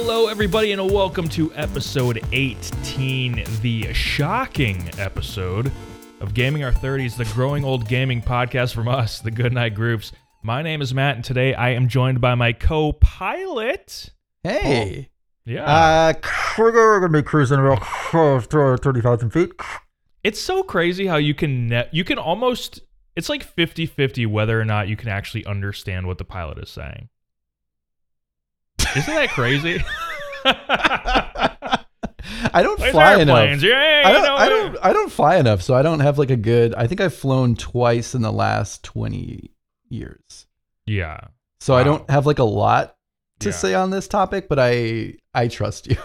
Hello, everybody, and welcome to episode 18, the shocking episode of Gaming Our 30s, the growing old gaming podcast from us, the Goodnight Groofs. My name is Matt, and today I am joined by my co-pilot. Hey. Oh, yeah. We're going to be cruising real close to 30,000 feet. It's so crazy how you can almost, it's like 50-50 whether or not you can actually understand what the pilot is saying. Isn't that crazy? I don't fly enough. Yeah, I don't fly enough, so I don't have like a good. I think I've flown twice in the last 20 years. Yeah. So wow. I don't have like a lot to say on this topic, but I trust you.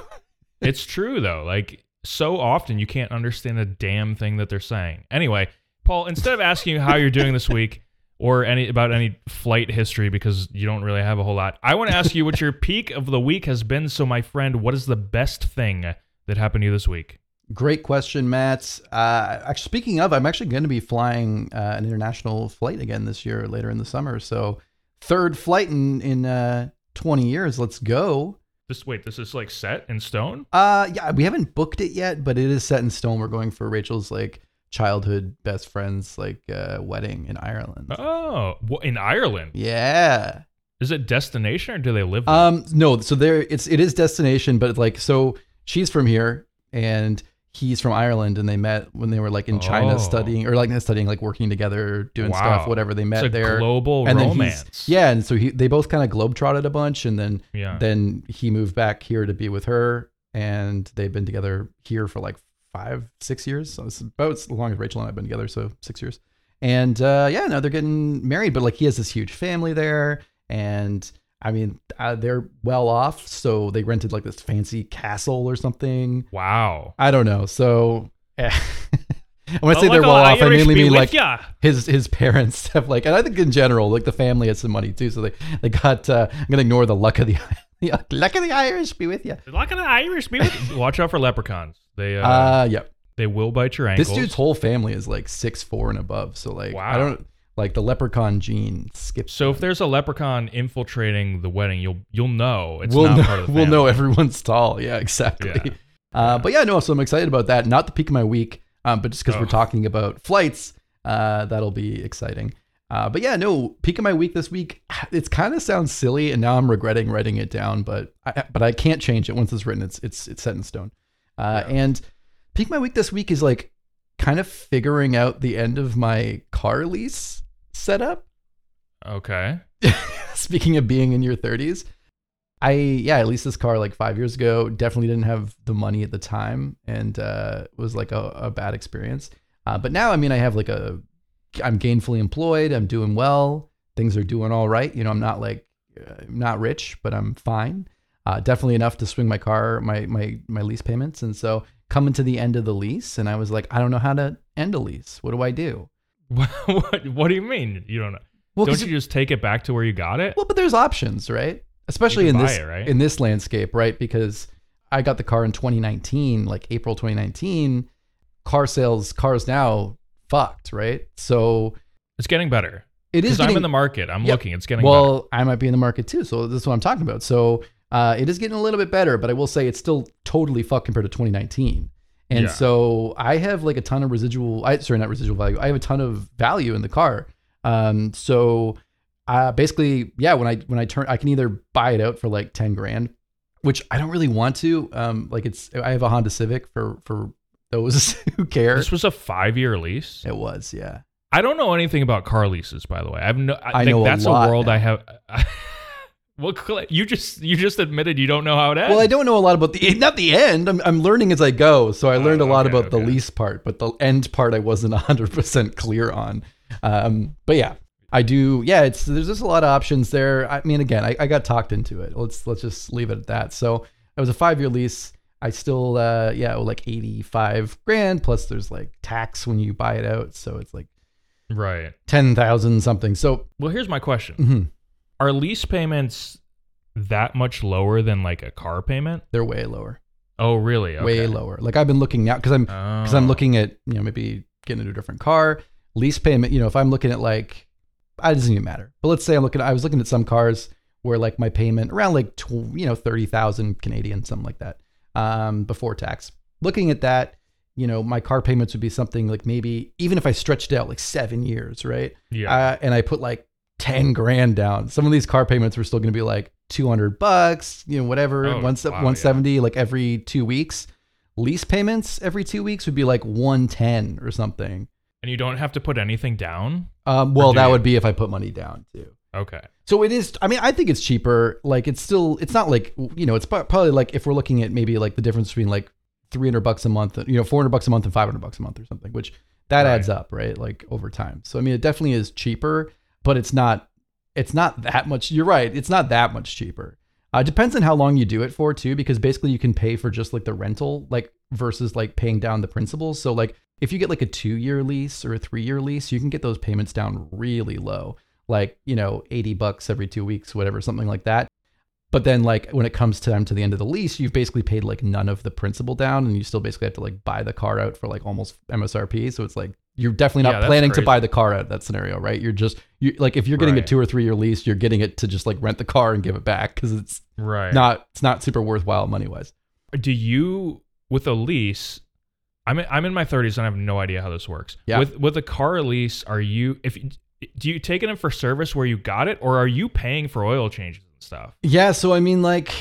It's true though. Like so often you can't understand a damn thing that they're saying. Anyway, Paul, instead of asking you how you're doing this week, or about any flight history, because you don't really have a whole lot, I want to ask you what your peak of the week has been. So, my friend, what is the best thing that happened to you this week? Great question, Matt. Actually, speaking of, I'm actually going to be flying an international flight again this year, later in the summer. So, third flight in 20 years. Let's go. This is like set in stone? Yeah, we haven't booked it yet, but it is set in stone. We're going for Rachel's like childhood best friend's like wedding in Ireland. Oh, in Ireland? Yeah. Is it destination or do they live there? No, so it is destination, but like, so she's from here and he's from Ireland, and they met when they were like in China studying, or like not studying, like working together, doing stuff, whatever. They met there. It's a global romance. Yeah, and so they both kind of globetrotted a bunch, and then he moved back here to be with her, and they've been together here for like 5-6 years. So it's about as long as Rachel and I've been together, so 6 years. And now they're getting married, but like he has this huge family there, and I mean they're well off, so they rented like this fancy castle or something. Wow. I don't know. So when I say they're well off, I mainly mean like his parents have like, and I think in general like the family has some money too, so they got I'm gonna ignore the luck of the luck of the Irish be with you. Luck of the Irish be with you. Watch out for leprechauns. They they will bite your ankles. This dude's whole family is like 6'4" and above. So like I don't like the leprechaun gene skips. So if there's a leprechaun infiltrating the wedding, you'll know it's part of the family. We'll know everyone's tall. Yeah, exactly. Yeah. So I'm excited about that. Not the peak of my week, but just because we're talking about flights, that'll be exciting. Peak of my week this week, it's kind of sounds silly, and now I'm regretting writing it down, but I can't change it once it's written. It's set in stone. And peak of my week this week is like kind of figuring out the end of my car lease setup. Okay. Speaking of being in your 30s, I leased this car like 5 years ago. Definitely didn't have the money at the time, and it was like a bad experience. But now, I mean, I have like I'm gainfully employed. I'm doing well. Things are doing all right. You know, I'm not like, not rich, but I'm fine. Definitely enough to swing my car, my lease payments. And so coming to the end of the lease, and I was like, I don't know how to end a lease. What do I do? What do you mean? You don't know? Well, don't you just take it back to where you got it? Well, but there's options, right? Especially in this landscape, right? Because I got the car in 2019, like April 2019. Cars now, fucked, right? So it's getting better. It is. I'm in the market. I'm looking. It's getting better. Well, I might be in the market too. So this is what I'm talking about. So it is getting a little bit better, but I will say it's still totally fucked compared to 2019. And so I have like a ton of I have a ton of value in the car. When I turn, I can either buy it out for like 10 grand, which I don't really want to. I have a Honda Civic for those who care. This was a 5-year lease. It was, yeah. I don't know anything about car leases, by the way. I think that's a world now. I have. Well, you just admitted you don't know how it ends. Well, I don't know a lot about the end. I'm learning as I go, so I learned a lot about the lease part, but the end part I wasn't 100% clear on. There's just a lot of options there. I mean, again, I got talked into it. Let's just leave it at that. So it was a 5-year lease. I still, like 85 grand, plus there's like tax when you buy it out. So it's like 10,000 something. So, well, here's my question. Mm-hmm. Are lease payments that much lower than like a car payment? They're way lower. Oh, really? Okay. Way lower. Like I've been looking now because I'm looking at, you know, maybe getting into a different car. Lease payment, you know, if I'm looking at like, it doesn't even matter. But let's say I was looking at some cars where like my payment around like, 30,000 Canadian, something like that, before tax. Looking at that, you know, my car payments would be something like maybe, even if I stretched out like 7 years, right? Yeah. And I put like 10 grand down. Some of these car payments were still going to be like $200, you know, whatever, 170, like every 2 weeks. Lease payments every 2 weeks would be like 110 or something. And you don't have to put anything down? Well, that would be if I put money down too. Okay. So it is, I mean, I think it's cheaper. Like it's still, it's not like, you know, it's probably like if we're looking at maybe like the difference between like $300 a month, you know, $400 a month and $500 a month or something, which that adds up, right? Like over time. So, I mean, it definitely is cheaper, but it's not that much. You're right. It's not that much cheaper. It depends on how long you do it for too, because basically you can pay for just like the rental, like versus like paying down the principal. So like if you get like a 2-year lease or a 3-year lease, you can get those payments down really low, like, you know, $80 every 2 weeks, whatever, something like that. But then like when it comes time to the end of the lease, you've basically paid like none of the principal down and you still basically have to like buy the car out for like almost MSRP. So it's like, you're definitely not planning to buy the car out of that scenario, right? You're just like, if you're getting a 2 or 3 year lease, you're getting it to just like rent the car and give it back. Cause it's not super worthwhile money wise. Do you, with a lease, I'm in my 30s and I have no idea how this works. Yeah. With a car lease, do you take it for service where you got it, or are you paying for oil changes and stuff? Yeah, so I mean, like,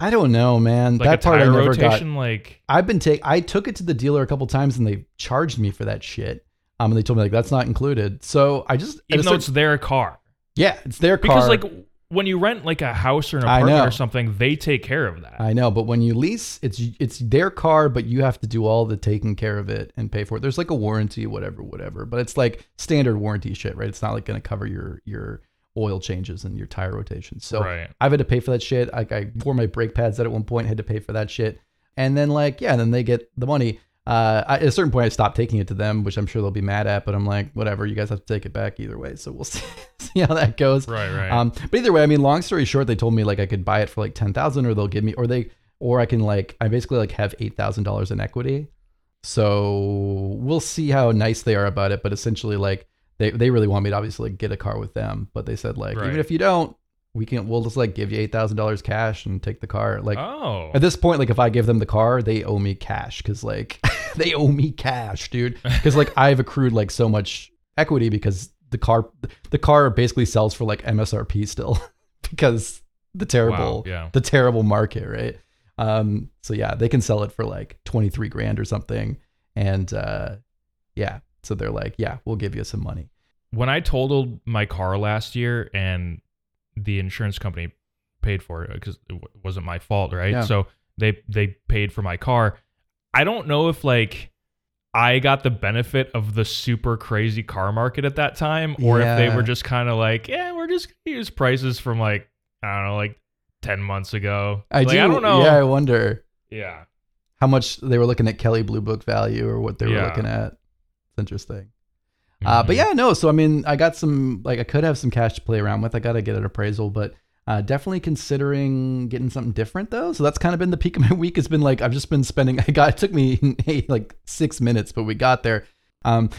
I don't know, man. Like that part I never rotation, got. Like I took it to the dealer a couple times and they charged me for that shit. And they told me like that's not included. So I just it's their car. Yeah, it's their car. Because like when you rent like a house or an apartment or something, they take care of that. I know, but when you lease, it's their car, but you have to do all the taking care of it and pay for it. There's like a warranty, whatever, but it's like standard warranty shit, right? It's not like going to cover your oil changes and your tire rotations. So I've had to pay for that shit. I wore my brake pads out at one point, had to pay for that shit. And then like, yeah, and then they get the money. At a certain point I stopped taking it to them, which I'm sure they'll be mad at, but I'm like, whatever, you guys have to take it back either way. So we'll see how that goes. Right. But either way, I mean, long story short, they told me like I could buy it for like 10,000 or they'll give me, or I can like, I basically like have $8,000 in equity. So we'll see how nice they are about it. But essentially like they really want me to obviously like get a car with them, but they said like, even if you don't, we'll just like give you $8,000 cash and take the car. Like at this point, like if I give them the car, they owe me cash. Cause like they owe me cash, dude. Cause like I've accrued like so much equity because the car basically sells for like MSRP still because the terrible market. Right. So yeah, they can sell it for like 23 grand or something. And so they're like, yeah, we'll give you some money. When I totaled my car last year and the insurance company paid for it because it wasn't my fault, right? Yeah. So they paid for my car. I don't know if like I got the benefit of the super crazy car market at that time, or if they were just kind of like, yeah, we're just gonna use prices from like, I don't know, like 10 months ago. I don't know. Yeah, I wonder. Yeah. How much they were looking at Kelly Blue Book value or what they were looking at. It's interesting. But yeah, no. So, I mean, I got some, like I could have some cash to play around with. I got to get an appraisal, but definitely considering getting something different though. So that's kind of been the peak of my week. It's been like, I've just been spending, it took me like 6 minutes, but we got there.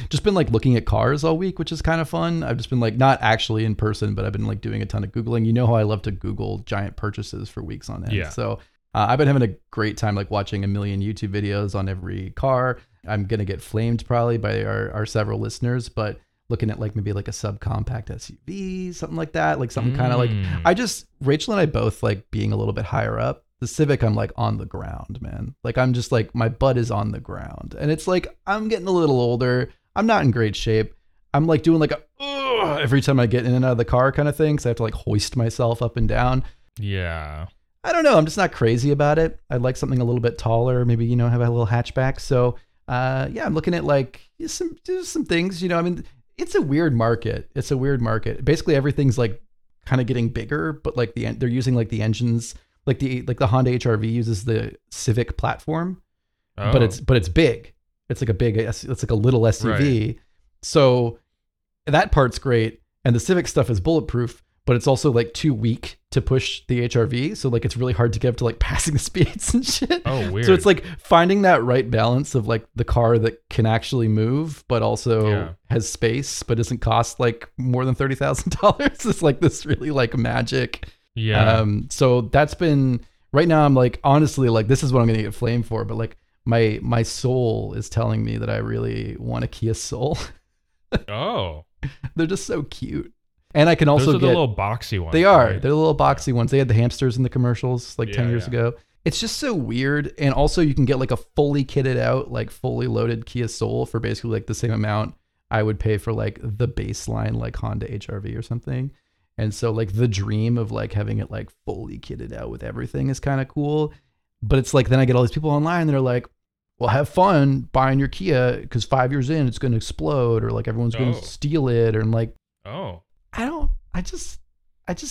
Just been like looking at cars all week, which is kind of fun. I've just been like, not actually in person, but I've been like doing a ton of Googling. You know how I love to Google giant purchases for weeks on end. Yeah. So I've been having a great time, like watching a million YouTube videos on every car. I'm going to get flamed probably by our several listeners, but looking at like maybe like a subcompact SUV, something like that, like something kind of like Rachel and I both like being a little bit higher up. The Civic, I'm like on the ground, man. Like I'm just like, my butt is on the ground and it's like, I'm getting a little older. I'm not in great shape. I'm like doing like every time I get in and out of the car kind of thing. So I have to like hoist myself up and down. Yeah. I don't know. I'm just not crazy about it. I'd like something a little bit taller, maybe, you know, have a little hatchback. So I'm looking at like some things, you know, I mean, it's a weird market. Basically everything's like kind of getting bigger, but like they're using like the engines, like the Honda HRV uses the Civic platform, but it's big. It's like a little SUV. Right. So that part's great. And the Civic stuff is bulletproof, but it's also like too weak to push the HRV. So like, it's really hard to get up to like passing speeds and shit. Oh, weird. So it's like finding that right balance of like the car that can actually move, but also has space, but doesn't cost like more than $30,000. It's like this really like magic Yeah. So that's been right now. I'm like, honestly, like this is what I'm going to get flamed for. But like my soul is telling me that I really want a Kia Soul. Oh, they're just so cute. And I can also get the little boxy ones. They are. Right? They're the little boxy ones. They had the hamsters in the commercials like 10 years ago. It's just so weird. And also you can get like a fully kitted out, like fully loaded Kia Soul for basically like the same amount I would pay for like the baseline, like Honda HRV or something. And so like the dream of like having it like fully kitted out with everything is kind of cool. But it's like, then I get all these people online that are like, well, have fun buying your Kia because 5 years in it's going to explode or like everyone's going to steal it. And like, oh, I just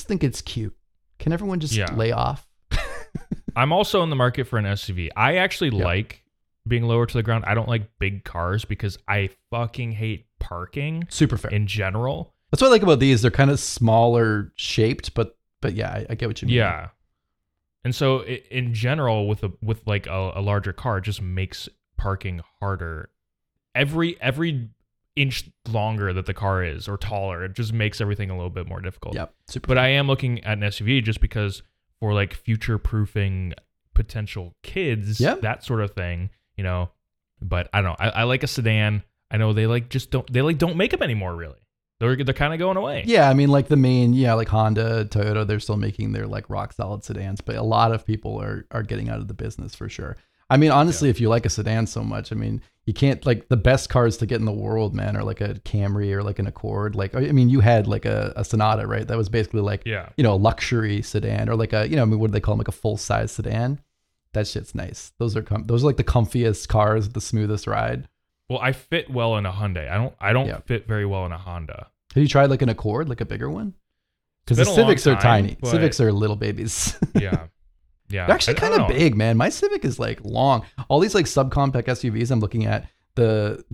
think it's cute. Can everyone just lay off? I'm also in the market for an SUV. I actually like being lower to the ground. I don't like big cars because I fucking hate parking. Super fair. In general. That's what I like about these. They're kind of smaller shaped, but yeah, I get what you mean. Yeah. And so in general with like a larger car, it just makes parking harder. Every inch longer that the car is or taller, it just makes everything a little bit more difficult. Yep. Super but fair. I am looking at an SUV just because for like future proofing potential kids, that sort of thing, you know, but I don't know. I like a sedan. I know they like, just don't, they like don't make them anymore. Really? They're kind of going away. Yeah. I mean like the main, like Honda, Toyota, they're still making their like rock solid sedans, but a lot of people are getting out of the business for sure. I mean, honestly, if you like a sedan so much, I mean, you can't like the best cars to get in the world, man, are like a Camry or like an Accord. Like, I mean, you had like a Sonata, right? That was basically like, a luxury sedan or like a, I mean, what do they call them? Like a full size sedan. That shit's nice. Those are like the comfiest cars, the smoothest ride. Well, I fit well in a Hyundai. I don't fit very well in a Honda. Have you tried like an Accord, like a bigger one? Because the Civics are tiny. But... Civics are little babies. Yeah. Yeah, they're actually kind of big, man. My Civic is like long. All these like subcompact SUVs I'm looking at, the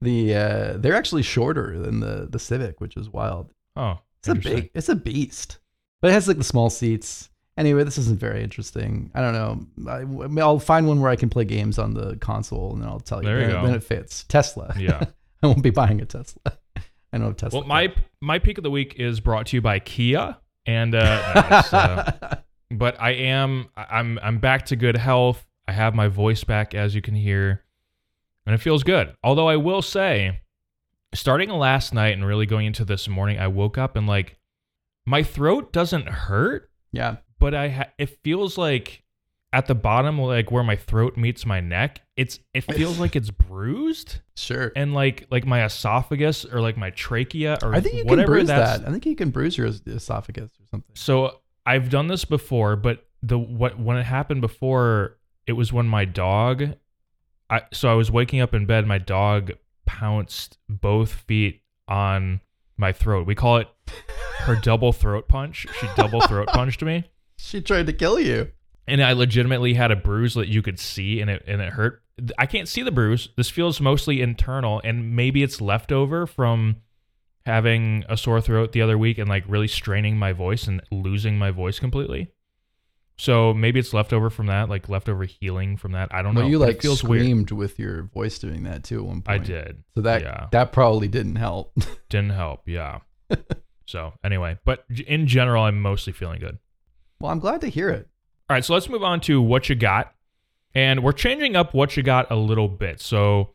they're actually shorter than the Civic, which is wild. Oh, it's a beast. But it has like the small seats. Anyway, this isn't very interesting. I don't know. I'll find one where I can play games on the console, and then I'll tell you when it fits. Tesla. Yeah, I won't be buying a Tesla. I don't have Tesla. Well, my peak of the week is brought to you by Kia, and But I'm back to good health. I have my voice back, as you can hear, and it feels good. Although I will say, starting last night and really going into this morning, I woke up and like my throat doesn't hurt. Yeah, but it feels like at the bottom, like where my throat meets my neck, it feels like it's bruised. Sure. And like my esophagus or like my trachea or I think you whatever can bruise that. I think you can bruise your esophagus or something. So. I've done this before, but when it happened before, it was when my dog. So I was waking up in bed. My dog pounced both feet on my throat. We call it her double throat punch. She double throat punched me. She tried to kill you. And I legitimately had a bruise that you could see, and it hurt. I can't see the bruise. This feels mostly internal, and maybe it's leftover from having a sore throat the other week and like really straining my voice and losing my voice completely. So maybe it's leftover from that, like leftover healing from that. I don't know. You like screamed with your voice doing that too at one point. I did. So that probably didn't help. Didn't help. Yeah. So anyway, but in general, I'm mostly feeling good. Well, I'm glad to hear it. All right. So let's move on to what you got. And we're changing up what you got a little bit. So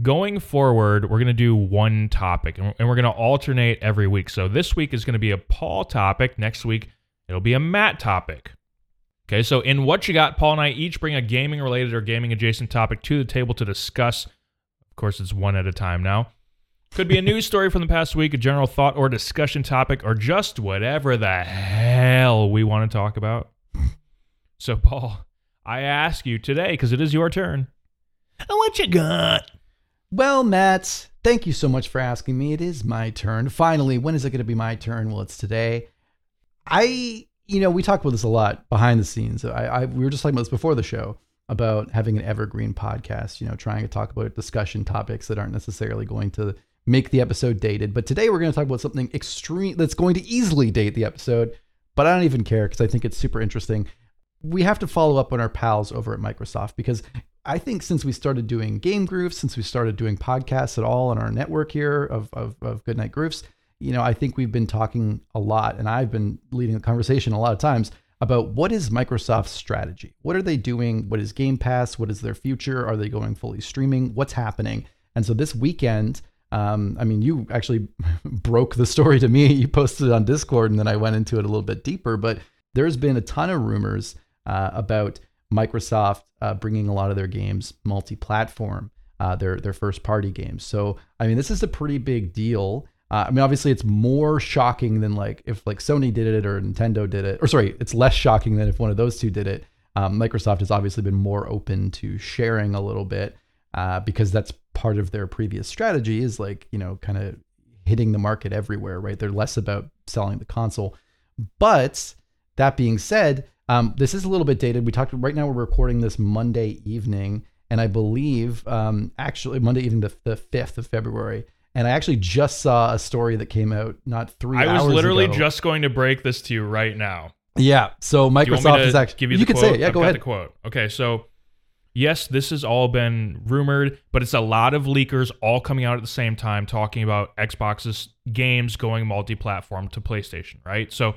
going forward, we're going to do one topic, and we're going to alternate every week. So this week is going to be a Paul topic. Next week, it'll be a Matt topic. Okay, so in What You Got, Paul and I each bring a gaming-related or gaming-adjacent topic to the table to discuss. Of course, it's one at a time now. Could be a news story from the past week, a general thought or discussion topic, or just whatever the hell we want to talk about. So, Paul, I ask you today, because it is your turn, what you got? Well, Matt, thank you so much for asking me. It is my turn. Finally, when is it going to be my turn? Well, it's today. We talk about this a lot behind the scenes. We were just talking about this before the show about having an evergreen podcast, trying to talk about discussion topics that aren't necessarily going to make the episode dated. But today we're going to talk about something extreme that's going to easily date the episode, but I don't even care because I think it's super interesting. We have to follow up on our pals over at Microsoft because I think since we started doing Game Groofs, since we started doing podcasts at all on our network here of Goodnight Groofs, you know, I think we've been talking a lot, and I've been leading the conversation a lot of times about what is Microsoft's strategy? What are they doing? What is Game Pass? What is their future? Are they going fully streaming? What's happening? And so this weekend, I mean, you actually broke the story to me. You posted it on Discord, and then I went into it a little bit deeper. But there's been a ton of rumors about Microsoft bringing a lot of their games multi-platform, their first-party games. So, I mean, this is a pretty big deal. I mean, obviously, it's more shocking than like if like Sony did it or Nintendo did it. Or sorry, it's less shocking than if one of those two did it. Microsoft has obviously been more open to sharing a little bit because that's part of their previous strategy is like, you know, kind of hitting the market everywhere, right? They're less about selling the console. But that being said, this is a little bit dated. We talked right now, we're recording this Monday evening, and I believe actually Monday evening, the 5th of February. And I actually just saw a story that came out not 3 hours ago. I was literally just going to break this to you right now. Yeah. So Microsoft is actually... You can say it. Yeah, go ahead. I've got the quote. Okay, so... Yes, this has all been rumored, but it's a lot of leakers all coming out at the same time talking about Xbox's games going multi-platform to PlayStation, right? So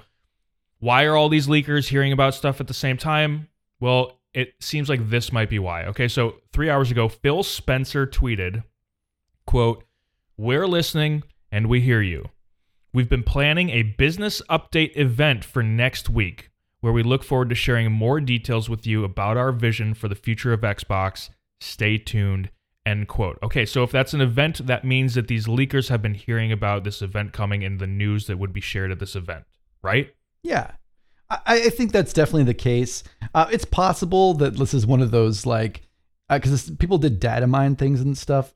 why are all these leakers hearing about stuff at the same time? Well, it seems like this might be why. Okay, so 3 hours ago, Phil Spencer tweeted, quote, "We're listening and we hear you. We've been planning a business update event for next week, where we look forward to sharing more details with you about our vision for the future of Xbox. Stay tuned," end quote. Okay, so if that's an event, that means that these leakers have been hearing about this event coming and the news that would be shared at this event, right? Yeah, I think that's definitely the case. It's possible that this is one of those like, because people did data mine things and stuff.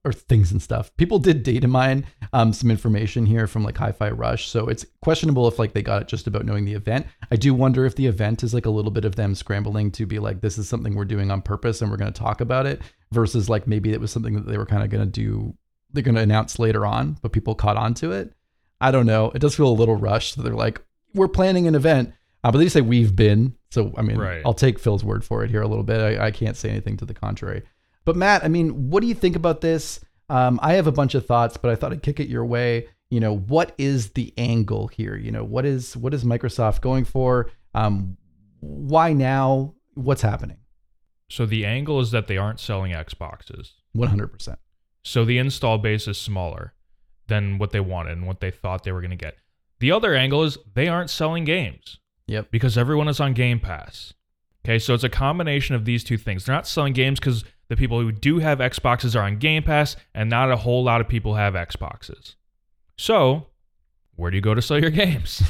People did data mine some information here from like Hi-Fi Rush. So it's questionable if like they got it just about knowing the event. I do wonder if the event is like a little bit of them scrambling to be like, this is something we're doing on purpose and we're going to talk about it, versus like maybe it was something that they were kind of going to do. They're going to announce later on, but people caught on to it. I don't know. It does feel a little rushed. So they're like, we're planning an event. But they say we've been. So, I mean, right. I'll take Phil's word for it here a little bit. I can't say anything to the contrary. But Matt, I mean, what do you think about this? I have a bunch of thoughts, but I thought I'd kick it your way. You know, what is the angle here? You know, what is Microsoft going for? Why now? What's happening? So the angle is that they aren't selling Xboxes. 100%. So the install base is smaller than what they wanted and what they thought they were going to get. The other angle is they aren't selling games. Yep. Because everyone is on Game Pass. Okay, so it's a combination of these two things. They're not selling games because the people who do have Xboxes are on Game Pass, and not a whole lot of people have Xboxes. So, where do you go to sell your games?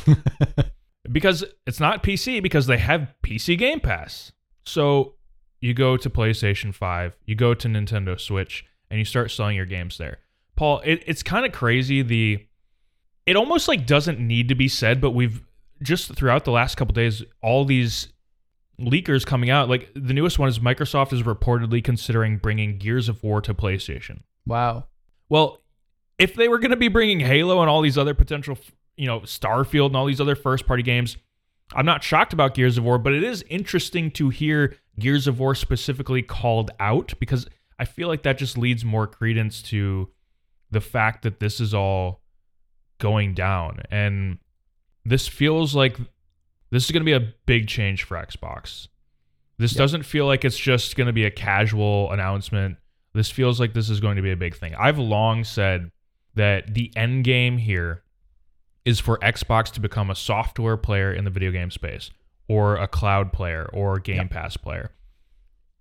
Because it's not PC, because they have PC Game Pass. So, you go to PlayStation 5, you go to Nintendo Switch, and you start selling your games there. Paul, it's kind of crazy. It almost like doesn't need to be said, but we've... just throughout the last couple of days, all these leakers coming out, like the newest one is Microsoft is reportedly considering bringing Gears of War to PlayStation. Wow. Well, if they were going to be bringing Halo and all these other potential, you know, Starfield and all these other first-party games, I'm not shocked about Gears of War, but it is interesting to hear Gears of War specifically called out because I feel like that just leads more credence to the fact that this is all going down. And this feels like this is going to be a big change for Xbox. This doesn't feel like it's just going to be a casual announcement. This feels like this is going to be a big thing. I've long said that the end game here is for Xbox to become a software player in the video game space or a cloud player or a Game Pass player.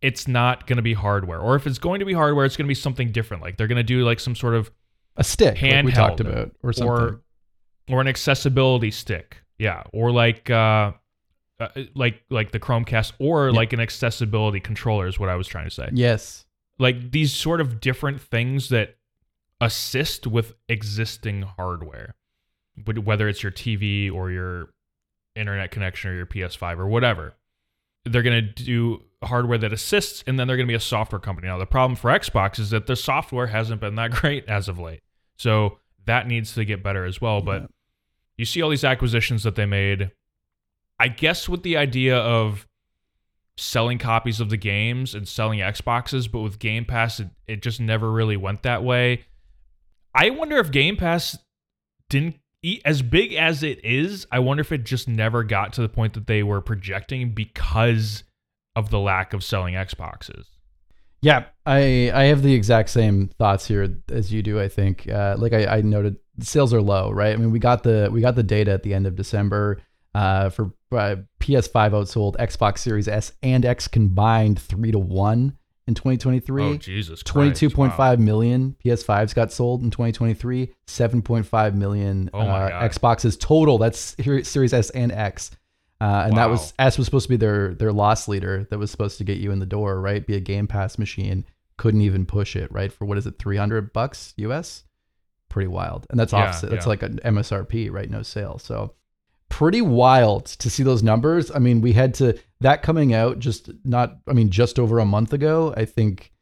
It's not going to be hardware. Or if it's going to be hardware, it's going to be something different. Like they're going to do like some sort of a stick handheld, like we talked about, or something. Or an accessibility stick, yeah, or like the Chromecast, or like an accessibility controller is what I was trying to say. Yes, like these sort of different things that assist with existing hardware, whether it's your TV or your internet connection or your PS5 or whatever. They're gonna do hardware that assists, and then they're gonna be a software company. Now the problem for Xbox is that their software hasn't been that great as of late, so that needs to get better as well. But you see all these acquisitions that they made, I guess with the idea of selling copies of the games and selling Xboxes, but with Game Pass, it just never really went that way. I wonder if Game Pass didn't as big as it is, I wonder if it just never got to the point that they were projecting because of the lack of selling Xboxes. Yeah, I have the exact same thoughts here as you do, I think. Like I noted, sales are low, right? I mean, we got the data at the end of December for PS5 outsold Xbox Series S and X combined 3-1 in 2023. Oh, Jesus Christ. 22.5 million PS5s got sold in 2023, 7.5 million Xboxes total. That's Series S and X. And that was, S was supposed to be their loss leader that was supposed to get you in the door, right? Be a Game Pass machine. Couldn't even push it, right? For what is it, $300 US? Pretty wild. And that's offset. That's like an MSRP, right? No sale. So pretty wild to see those numbers. I mean, we had to, that coming out just over a month ago. I think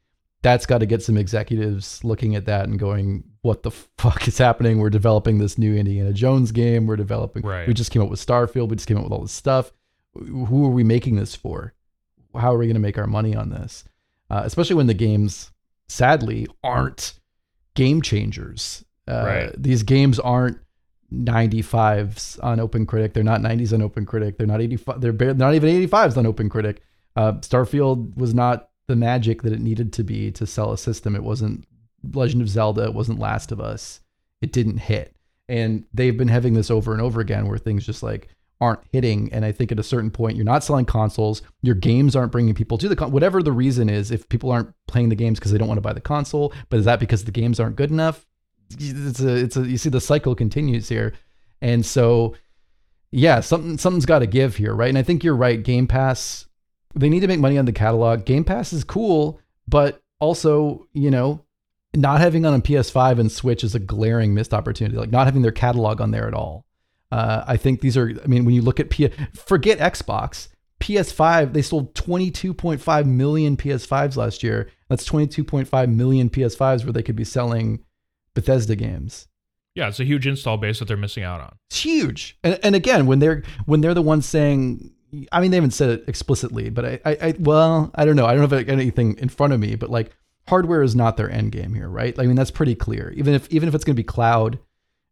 that's got to get some executives looking at that and going, what the fuck is happening? We're developing this new Indiana Jones game. We're developing, right. We just came up with Starfield. We just came up with all this stuff. Who are we making this for? How are we going to make our money on this? Especially when the games sadly aren't game changers. Right. These games aren't 95s on OpenCritic. They're not 90s on OpenCritic. They're not 85. They're not even 85s on OpenCritic. Starfield was not the magic that it needed to be to sell a system. It wasn't Legend of Zelda. It wasn't Last of Us. It didn't hit. And they've been having this over and over again where things just like aren't hitting. And I think at a certain point, you're not selling consoles. Your games aren't bringing people to the whatever the reason is, if people aren't playing the games because they don't want to buy the console, but is that because the games aren't good enough? You see the cycle continues here. And so, yeah, something's got to give here. Right. And I think you're right. Game Pass, they need to make money on the catalog. Game Pass is cool, but also, not having on a PS5 and Switch is a glaring missed opportunity, like not having their catalog on there at all. I think when you look at forget Xbox, PS5, they sold 22.5 million PS5s last year. That's 22.5 million PS5s where they could be selling Bethesda games. Yeah, it's a huge install base that they're missing out on. It's huge. And again, when they're the ones saying, I mean, they haven't said it explicitly, but I don't know. I don't have anything in front of me, but like hardware is not their end game here, right? I mean, that's pretty clear. Even if it's going to be cloud,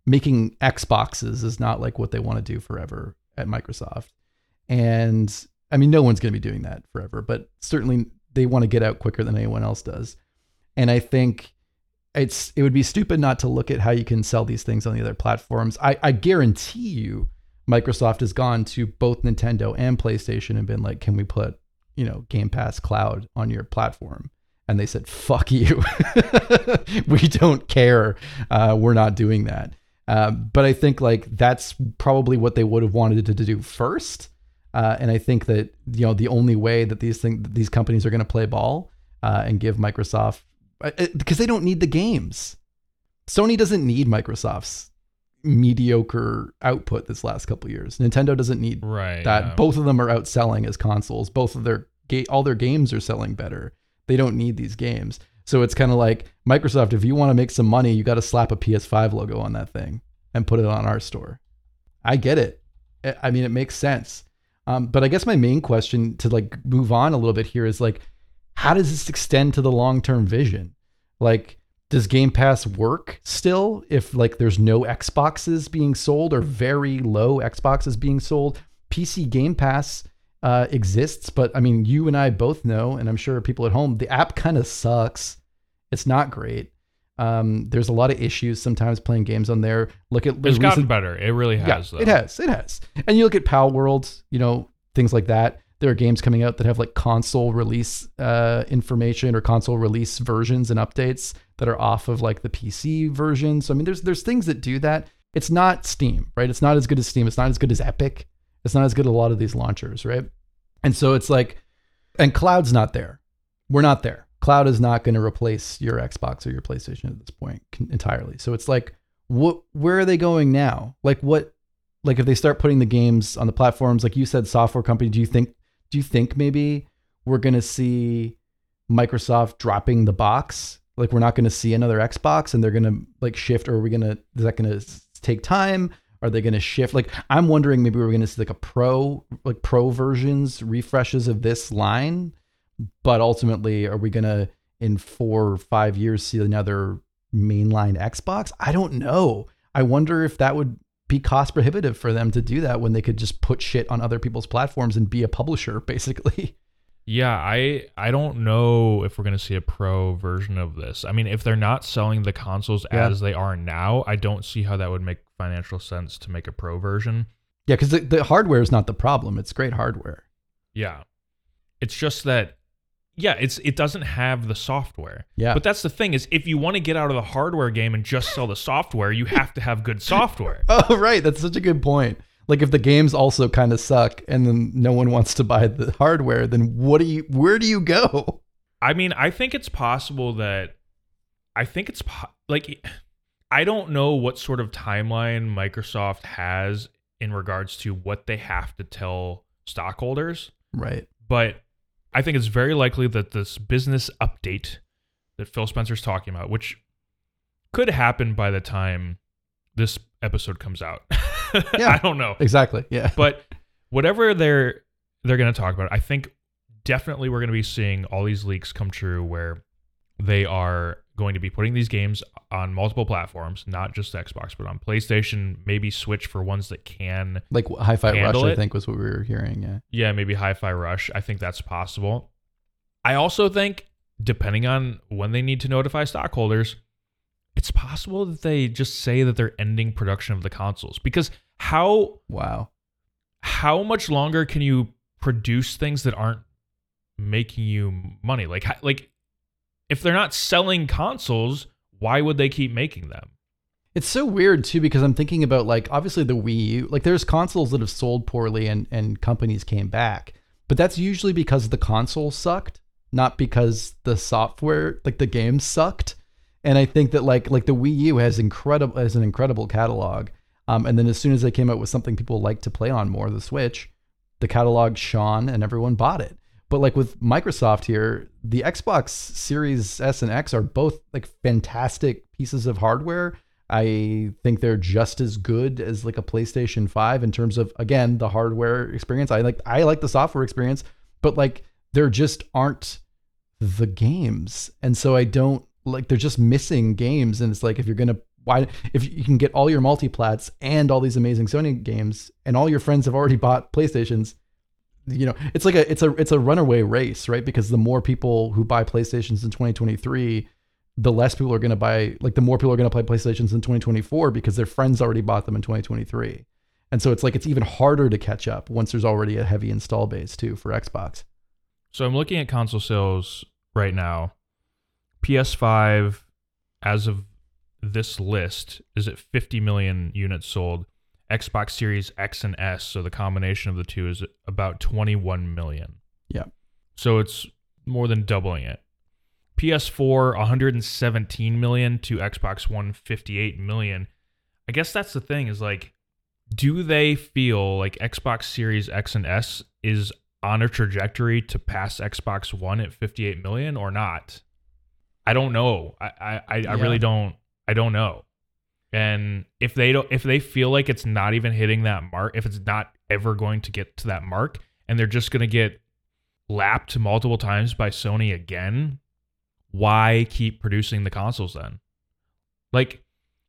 making Xboxes is not like what they want to do forever at Microsoft. And I mean, no one's going to be doing that forever, but certainly they want to get out quicker than anyone else does. And I think it would be stupid not to look at how you can sell these things on the other platforms. I guarantee you Microsoft has gone to both Nintendo and PlayStation and been like, can we put, Game Pass Cloud on your platform? And they said, fuck you. We don't care. We're not doing that. But I think that's probably what they would have wanted to do first. And I think that, the only way that these companies are going to play ball and give Microsoft, because they don't need the games. Sony doesn't need Microsoft's mediocre output this last couple of years. Nintendo doesn't need that. Yeah. Both of them are outselling as consoles. Both of all their games are selling better. They don't need these games. So it's kind of like Microsoft, if you want to make some money, you got to slap a PS5 logo on that thing and put it on our store. I get it. I mean, it makes sense. But I guess my main question to move on a little bit here is how does this extend to the long-term vision? Does Game Pass work still if there's no Xboxes being sold or very low Xboxes being sold? PC Game Pass exists, but I mean, you and I both know, and I'm sure people at home, the app kind of sucks. It's not great. There's a lot of issues sometimes playing games on there. It's gotten better. It really has. Yeah, though. It has. And you look at Palworld, things like that. There are games coming out that have console release information or console release versions and updates that are off of the PC version. So I mean, there's things that do that. It's not Steam, right? It's not as good as Steam. It's not as good as Epic. It's not as good as a lot of these launchers, right? And so it's and cloud's not there. We're not there. Cloud is not going to replace your Xbox or your PlayStation at this point entirely. So it's where are they going now? If they start putting the games on the platforms, like you said, software company, do you think maybe we're going to see Microsoft dropping the box? We're not going to see another Xbox and they're going to shift, or is that going to take time? Are they going to shift? I'm wondering maybe we're going to see a pro versions, refreshes of this line, but ultimately are we going to in 4 or 5 years see another mainline Xbox? I don't know. I wonder if that would be cost prohibitive for them to do that when they could just put shit on other people's platforms and be a publisher, basically. Yeah, I don't know if we're going to see a pro version of this. I mean, if they're not selling the consoles as they are now, I don't see how that would make financial sense to make a pro version. Yeah, because the hardware is not the problem. It's great hardware. Yeah. It's just that, it doesn't have the software. Yeah. But that's the thing is, if you want to get out of the hardware game and just sell the software, you have to have good software. Oh, right. That's such a good point. Like if the games also kind of suck and then no one wants to buy the hardware, then where do you go? I mean, I think it's possible, I don't know what sort of timeline Microsoft has in regards to what they have to tell stockholders. Right. But I think it's very likely that this business update that Phil Spencer's talking about, which could happen by the time this episode comes out. Yeah, I don't know. Exactly. Yeah. But whatever they're going to talk about, I think definitely we're going to be seeing all these leaks come true where they are going to be putting these games on multiple platforms, not just Xbox, but on PlayStation, maybe Switch for ones that can. Like Hi-Fi Rush, I think was what we were hearing. Yeah. Yeah, maybe Hi-Fi Rush. I think that's possible. I also think, depending on when they need to notify stockholders, it's possible that they just say that they're ending production of the consoles, because how much longer can you produce things that aren't making you money? Like if they're not selling consoles, why would they keep making them? It's so weird too, because I'm thinking about like, obviously the Wii U, like there's consoles that have sold poorly and companies came back, but that's usually because the console sucked, not because the software, like the game sucked. And I think that like the Wii U has an incredible catalog. And then as soon as they came out with something people like to play on more, the Switch, the catalog shone and everyone bought it. But like with Microsoft here, the Xbox Series S and X are both like fantastic pieces of hardware. I think they're just as good as like a PlayStation 5 in terms of, again, the hardware experience. I like the software experience, but like there just aren't the games. And so I don't, like they're just missing games, and it's like if you can get all your multiplats and all these amazing Sony games, and all your friends have already bought PlayStations, you know it's like a runaway race, right? Because the more people who buy PlayStations in 2023, the less people are going to buy. Like the more people are going to play PlayStations in 2024 because their friends already bought them in 2023, and so it's like it's even harder to catch up once there's already a heavy install base too for Xbox. So I'm looking at console sales right now. PS5, as of this list, is at 50 million units sold. Xbox Series X and S, so the combination of the two, is about 21 million. Yeah. So it's more than doubling it. PS4, 117 million to Xbox One, 58 million. I guess that's the thing is like, do they feel like Xbox Series X and S is on a trajectory to pass Xbox One at 58 million or not? I don't know. I really don't. I don't know. And if they feel like it's not even hitting that mark, if it's not ever going to get to that mark, and they're just going to get lapped multiple times by Sony again, why keep producing the consoles then? Like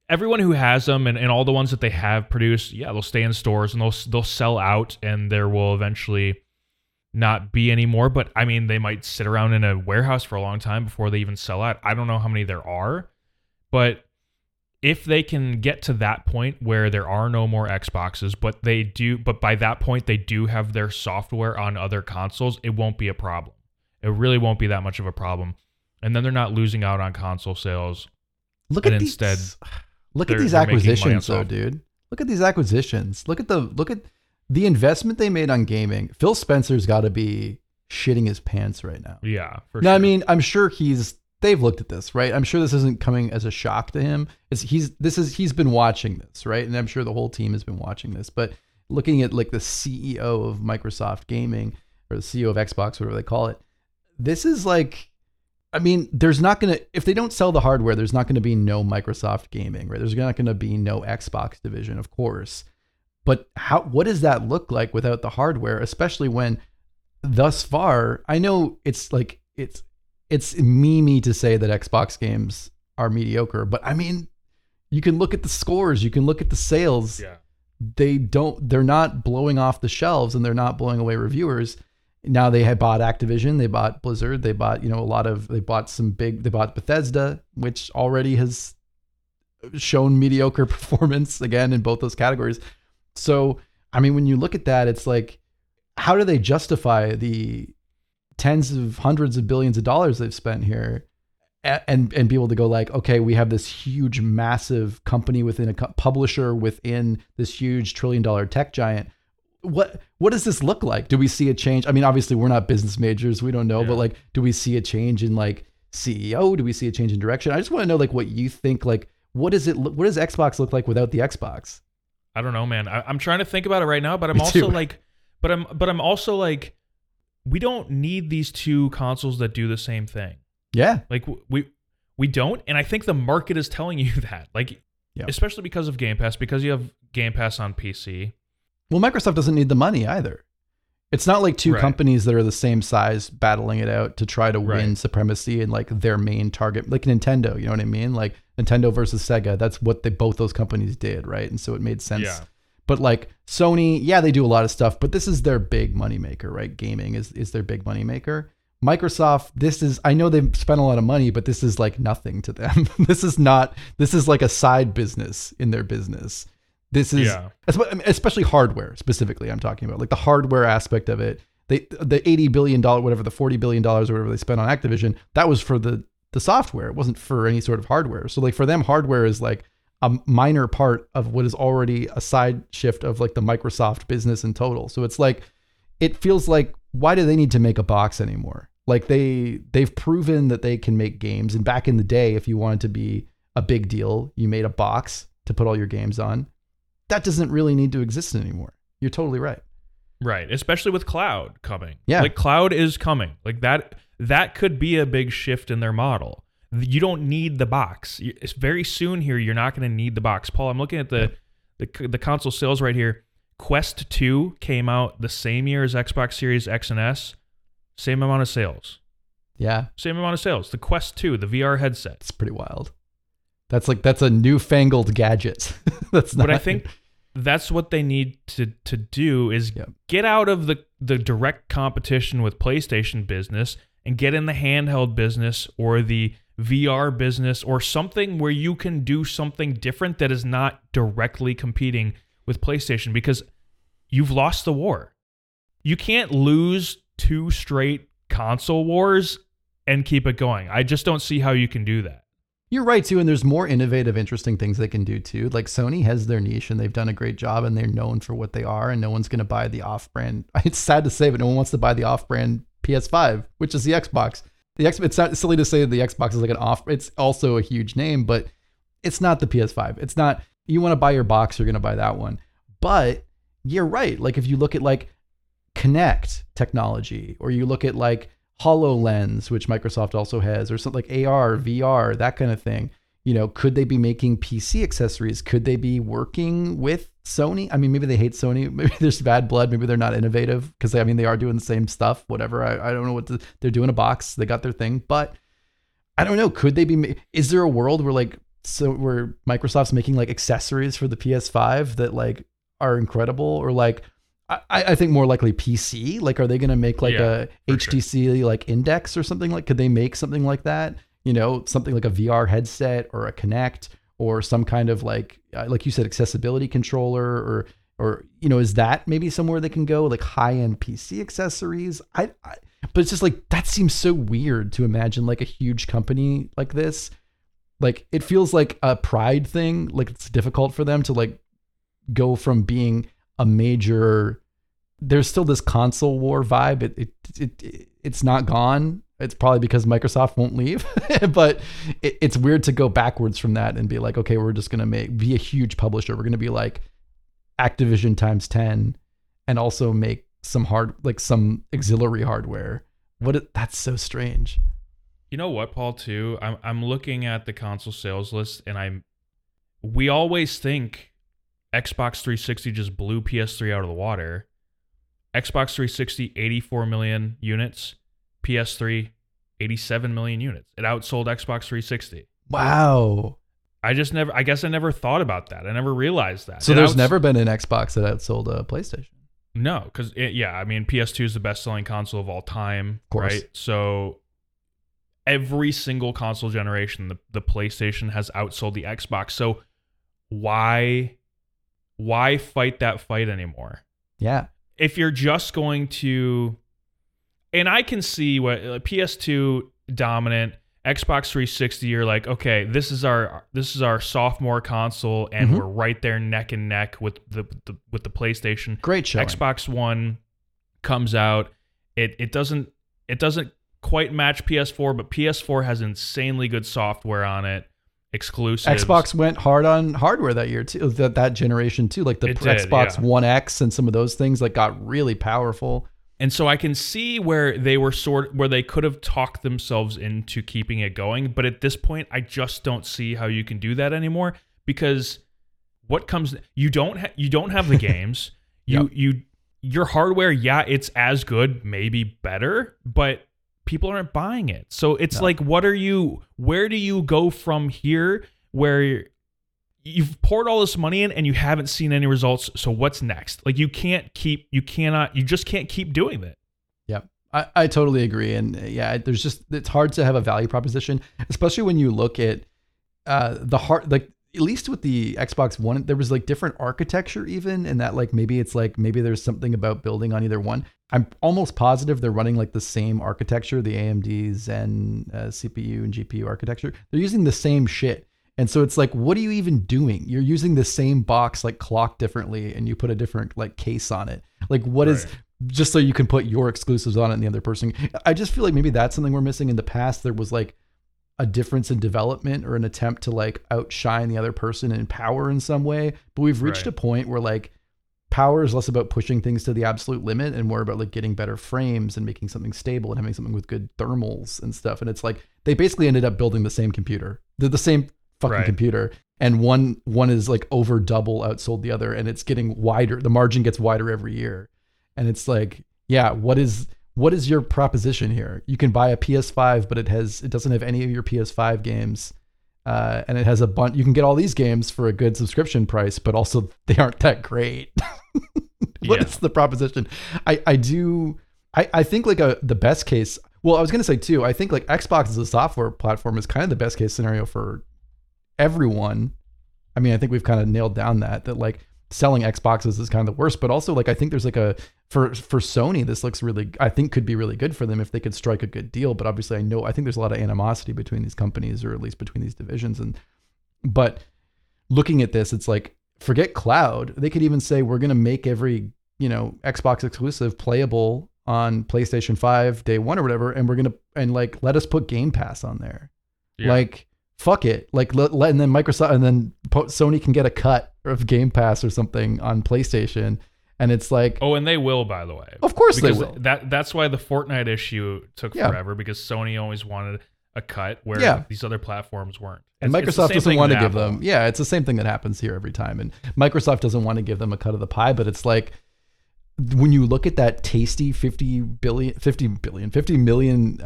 everyone who has them and all the ones that they have produced, yeah, they'll stay in stores and they'll sell out, and there will eventually not be anymore, but I mean, they might sit around in a warehouse for a long time before they even sell out. I don't know how many there are, but if they can get to that point where there are no more Xboxes, but by that point they do have their software on other consoles, it won't be a problem. It really won't be that much of a problem. And then they're not losing out on console sales. Look at these acquisitions though, dude. Look at these acquisitions. Look at the investment they made on gaming. Phil Spencer's got to be shitting his pants right now. Yeah, for sure. Now, I mean, I'm sure they've looked at this, right? I'm sure this isn't coming as a shock to him. He's been watching this, right? And I'm sure the whole team has been watching this. But looking at like the CEO of Microsoft Gaming or the CEO of Xbox, whatever they call it, this is like, I mean, if they don't sell the hardware, there's not going to be no Microsoft Gaming, right? There's not going to be no Xbox division, of course. But what does that look like without the hardware, especially when thus far, I know it's like, it's memey to say that Xbox games are mediocre, but I mean, you can look at the scores, you can look at the sales, they're not blowing off the shelves, and they're not blowing away reviewers. Now they had bought Activision, they bought Blizzard, they bought, you know, they bought Bethesda, which already has shown mediocre performance again in both those categories. So, I mean, when you look at that, it's like, how do they justify the tens of hundreds of billions of dollars they've spent here and be able to go like, okay, we have this huge, massive company within a publisher within this huge $1 trillion tech giant. What does this look like? Do we see a change? I mean, obviously we're not business majors. We don't know, but like, do we see a change in like CEO? Do we see a change in direction? I just want to know like what you think, like, what does Xbox look like without the Xbox? I don't know, man. I'm trying to think about it right now, but I'm also like, we don't need these two consoles that do the same thing. Yeah. Like we don't. And I think the market is telling you that, like, especially because of Game Pass, because you have Game Pass on PC. Well, Microsoft doesn't need the money either. It's not like two companies that are the same size battling it out to try to win supremacy in like their main target, like Nintendo, you know what I mean? Like Nintendo versus Sega, that's what both those companies did, right? And so it made sense. Yeah. But like Sony, they do a lot of stuff, but this is their big moneymaker, right? Gaming is their big moneymaker. Microsoft, I know they've spent a lot of money, but this is like nothing to them. This is like a side business in their business. This is especially hardware specifically. I'm talking about like the hardware aspect of it. The $80 billion, whatever the $40 billion or whatever they spent on Activision, that was for the software. It wasn't for any sort of hardware. So like for them, hardware is like a minor part of what is already a side shift of like the Microsoft business in total. So it's like, it feels like, why do they need to make a box anymore? Like they've proven that they can make games. And back in the day, if you wanted to be a big deal, you made a box to put all your games on. That doesn't really need to exist anymore. You're totally right. Right. Especially with cloud coming. Yeah. Like cloud is coming. Like that could be a big shift in their model. You don't need the box. It's very soon here. You're not going to need the box. Paul, I'm looking at the console sales right here. Quest 2 came out the same year as Xbox Series X and S. Same amount of sales. Yeah. Same amount of sales. The Quest 2, the VR headset. It's pretty wild. That's a newfangled gadget. But I think that's what they need to do is get out of the direct competition with PlayStation business and get in the handheld business or the VR business or something where you can do something different that is not directly competing with PlayStation, because you've lost the war. You can't lose two straight console wars and keep it going. I just don't see how you can do that. You're right, too. And there's more innovative, interesting things they can do, too. Like Sony has their niche and they've done a great job and they're known for what they are. And no one's going to buy the off-brand. It's sad to say, but no one wants to buy the off-brand PS5, which is the Xbox. It's not silly to say that the Xbox is like an off. It's also a huge name, but it's not the PS5. It's not. You want to buy your box, you're going to buy that one. But you're right. Like if you look at like Kinect technology, or you look at like HoloLens, which Microsoft also has, or something like AR, VR, that kind of thing. You know, could they be making PC accessories? Could they be working with Sony? I mean, maybe they hate Sony. Maybe there's bad blood. Maybe they're not innovative because, I mean, they are doing the same stuff, whatever. I don't know what they're doing a box. They got their thing, but I don't know. Could they be, is there a world where like, so where Microsoft's making like accessories for the PS5 that like are incredible, or like, I think more likely PC. Like, are they going to make like a HTC like Index or something? Like, could they make something like that? You know, something like a VR headset or a Kinect or some kind of like you said, accessibility controller or you know, is that maybe somewhere they can go, like high end PC accessories? But it's just like, that seems so weird to imagine like a huge company like this. Like, it feels like a pride thing. Like, it's difficult for them to like go from being a major, there's still this console war vibe. It's not gone. It's probably because Microsoft won't leave, but it's weird to go backwards from that and be like, okay, we're just going to be a huge publisher. We're going to be like Activision times 10 and also make some auxiliary hardware. That's so strange. You know what, Paul, too, I'm looking at the console sales list and we always think Xbox 360 just blew PS3 out of the water. Xbox 360, 84 million units. PS3, 87 million units. It outsold Xbox 360. Wow. I guess I never thought about that. I never realized that. So and there's never been an Xbox that outsold a PlayStation. No, because, yeah, I mean, PS2 is the best-selling console of all time, of course, right? So every single console generation, the PlayStation has outsold the Xbox. So why fight that fight anymore? Yeah. If you're just going to... And I can see what PS2 dominant... Xbox 360, you're like, okay, this is our sophomore console, and we're right there neck and neck with the PlayStation. Great showing. Xbox One comes out. It doesn't quite match PS4, but PS4 has insanely good software on it. Exclusives. Xbox went hard on hardware that year too. That generation too, like the Xbox One X and some of those things like got really powerful. And so I can see where they were where they could have talked themselves into keeping it going, but at this point, I just don't see how you can do that anymore because what comes you don't have the games. Your hardware, yeah, it's as good, maybe better, but people aren't buying it. So it's like, where do you go from here? Where you've poured all this money in and you haven't seen any results. So what's next? Like you just can't keep doing that. Yep. I totally agree. And yeah, it's hard to have a value proposition, especially when you look at at least with the Xbox One, there was like different architecture even, and that like, maybe there's something about building on either one. I'm almost positive they're running like the same architecture, the AMD Zen CPU and GPU architecture. They're using the same shit. And so it's like, what are you even doing? You're using the same box, like clocked differently, and you put a different like case on it. Like what is just so you can put your exclusives on it and the other person. I just feel like maybe that's something we're missing. In the past, there was like a difference in development or an attempt to like outshine the other person in power in some way. But we've reached a point where like power is less about pushing things to the absolute limit and more about like getting better frames and making something stable and having something with good thermals and stuff. And it's like, they basically ended up building the same computer. They're the same fucking computer, and one is like over double outsold the other, and it's getting wider, the margin gets wider every year. And it's like, yeah, what is your proposition here? You can buy a PS5, but it doesn't have any of your PS5 games, and it has a bunch, you can get all these games for a good subscription price, but also they aren't that great. What is the proposition? I think like the best case, well, I was gonna say too, I think like Xbox as a software platform is kind of the best case scenario for everyone. I mean, I think we've kind of nailed down that like selling Xboxes is kind of the worst, but also like I think there's like for Sony, this looks really, I think could be really good for them if they could strike a good deal. But obviously I think there's a lot of animosity between these companies, or at least between these divisions. But looking at this, it's like, forget cloud. They could even say, we're going to make every, Xbox exclusive playable on PlayStation 5 day one or whatever. And we're going to, and like, let us put Game Pass on there. Yeah. Like, fuck it. Like, and then Microsoft and then Sony can get a cut of Game Pass or something on PlayStation. And it's like, oh, and they will, by the way, of course they will. That's why the Fortnite issue took forever, because Sony always wanted a cut where these other platforms weren't. And Microsoft doesn't want to give them. Yeah. It's the same thing that happens here every time. And Microsoft doesn't want to give them a cut of the pie, but it's like, when you look at that tasty 50 million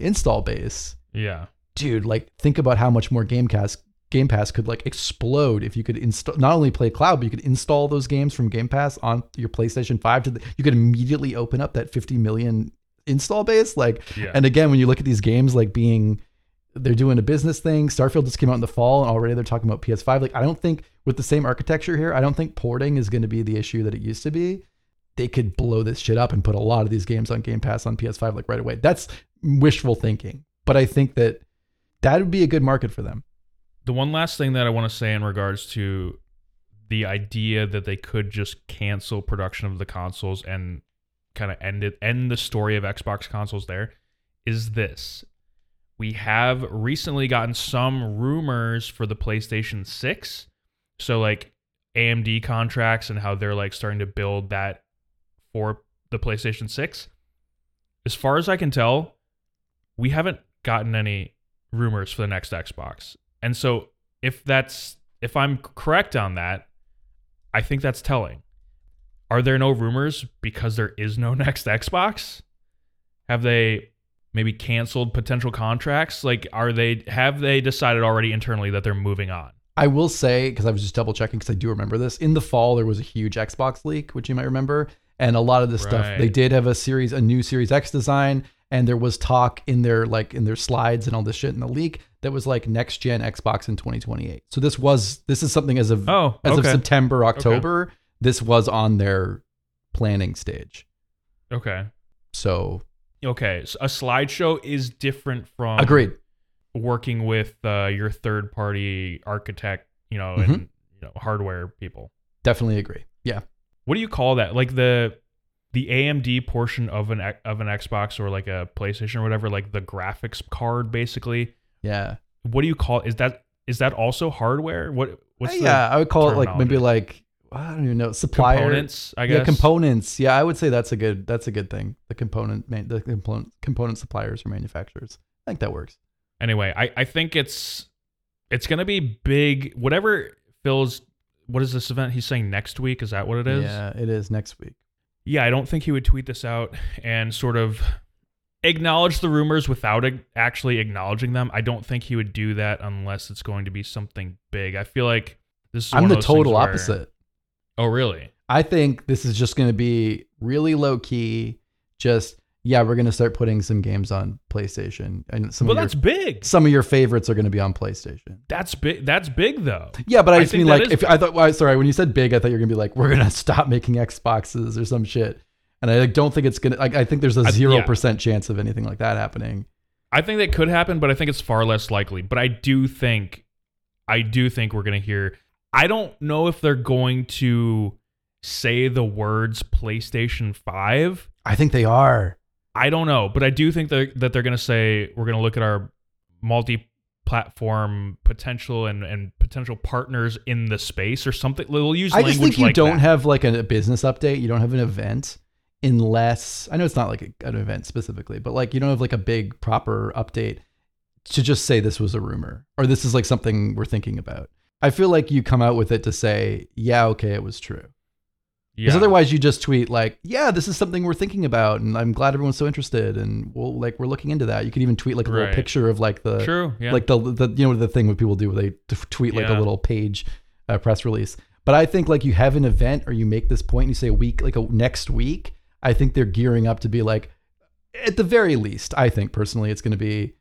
install base. Yeah. Dude, like think about how much more Game Pass could like explode if you could install, not only play cloud, but you could install those games from Game Pass on your PlayStation 5 you could immediately open up that 50 million install base. And again, when you look at these games, like they're doing a business thing. Starfield just came out in the fall and already they're talking about PS5. Like, I don't think with the same architecture here, I don't think porting is going to be the issue that it used to be. They could blow this shit up and put a lot of these games on Game Pass on PS5, like right away. That's wishful thinking. But I think that would be a good market for them. The one last thing that I want to say in regards to the idea that they could just cancel production of the consoles and kind of end the story of Xbox consoles there is this. We have recently gotten some rumors for the PlayStation 6. So like AMD contracts and how they're like starting to build that for the PlayStation 6. As far as I can tell, we haven't gotten any rumors for the next Xbox. And so if I'm correct on that, I think that's telling. Are there no rumors because there is no next Xbox? Have they maybe canceled potential contracts? Like, have they decided already internally that they're moving on? I will say, because I was just double checking, because I do remember this, in the fall there was a huge Xbox leak, which you might remember, and a lot of this stuff, they did have a new Series X design, and there was talk in their slides and all this shit in the leak that was like next gen Xbox in 2028. So this is something as of September, October. Okay. This was on their planning stage. Okay. So a slideshow is different from agreed working with your third party architect, mm-hmm. and hardware people. Definitely agree. Yeah. What do you call that? Like the AMD portion of an Xbox or like a PlayStation or whatever, like the graphics card basically. Yeah. What do you call it? Is that also hardware? I would call it like maybe like, I don't even know, supplier components, I guess. Yeah, components. Yeah, I would say that's a good thing. The component suppliers or manufacturers. I think that works. Anyway, I think it's gonna be big. Whatever Phil's, what is this event he's saying next week? Is that what it is? Yeah, it is next week. Yeah, I don't think he would tweet this out and sort of acknowledge the rumors without actually acknowledging them. I don't think he would do that unless it's going to be something big. I feel like this is. I'm the total opposite. Oh, really? I think this is just going to be really low key. Just, we're going to start putting some games on PlayStation. And that's big. Some of your favorites are going to be on PlayStation. That's big. That's big, though. Yeah, but I just mean like, if big. I thought, when you said big, I thought you were going to be like, we're going to stop making Xboxes or some shit. And I don't think it's going to, I think there's a 0% chance of anything like that happening. I think that could happen, but I think it's far less likely. But I do think we're going to hear. I don't know if they're going to say the words PlayStation 5. I think they are. I don't know, but I do think that they're going to say, we're going to look at our multi-platform potential and potential partners in the space or something. They'll use language like that. I just think you don't have like a business update. You don't have an event unless, I know it's not like an event specifically, but like you don't have like a big proper update to just say this was a rumor or this is like something we're thinking about. I feel like you come out with it to say, it was true. Because otherwise you just tweet like, this is something we're thinking about and I'm glad everyone's so interested and we're looking into that. You could even tweet like a little picture of like the, true, yeah. like the thing what people do where they tweet like a little page press release. But I think like you have an event or you make this point and you say next week, I think they're gearing up to be like, at the very least, I think personally it's going to be,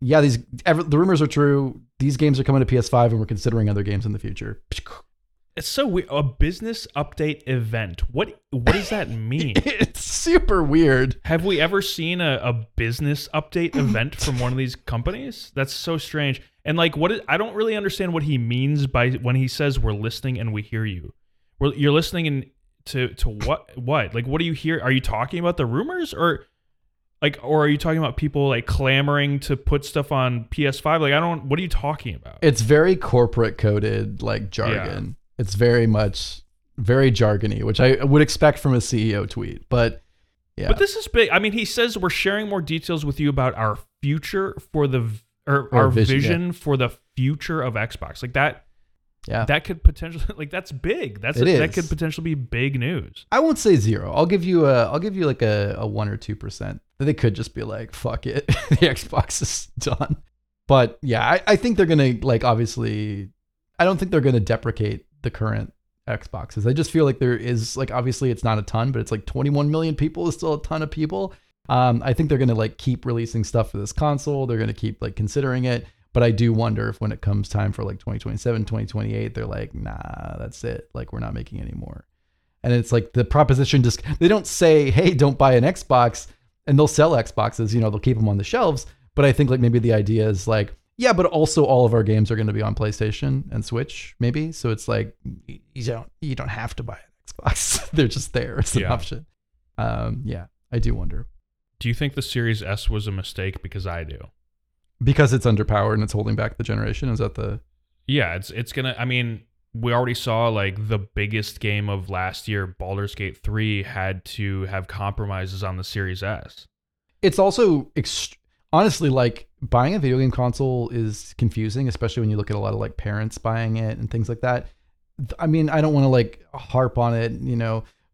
the rumors are true. These games are coming to PS5 and we're considering other games in the future. It's so weird. A business update event. What does that mean? It's super weird. Have we ever seen a business update event from one of these companies? That's so strange. And like, I don't really understand what he means by when he says we're listening and we hear you. You're listening and to what? What? Like, what do you hear? Are you talking about the rumors or... Like, or are you talking about people like clamoring to put stuff on PS5? Like, what are you talking about? It's very corporate coded, like jargon. Yeah. It's very much, very jargony, which I would expect from a CEO tweet, but yeah. But this is big. I mean, he says we're sharing more details with you about our future for the future of Xbox. Like that. Yeah, that could potentially that's big. That could potentially be big news. I won't say zero. I'll give you like a 1 or 2%. They could just be like, fuck it, the Xbox is done. But yeah, I think they're gonna like obviously. I don't think they're gonna deprecate the current Xboxes. I just feel like there is like obviously it's not a ton, but it's like 21 million people is still a ton of people. I think they're gonna like keep releasing stuff for this console. They're gonna keep like considering it. But I do wonder if when it comes time for like 2027, 2028, they're like, nah, that's it. Like, we're not making any more. And it's like the proposition just, they don't say, hey, don't buy an Xbox and they'll sell Xboxes, they'll keep them on the shelves. But I think like maybe the idea is like, yeah, but also all of our games are going to be on PlayStation and Switch maybe. So it's like, you don't have to buy an Xbox. They're just there. It's an option. I do wonder. Do you think the Series S was a mistake? Because I do. Because it's underpowered and it's holding back the generation? Is that the... Yeah, it's going to... I mean, we already saw like the biggest game of last year, Baldur's Gate 3, had to have compromises on the Series S. It's also... honestly, like buying a video game console is confusing, especially when you look at a lot of like parents buying it and things like that. I mean, I don't want to like harp on it,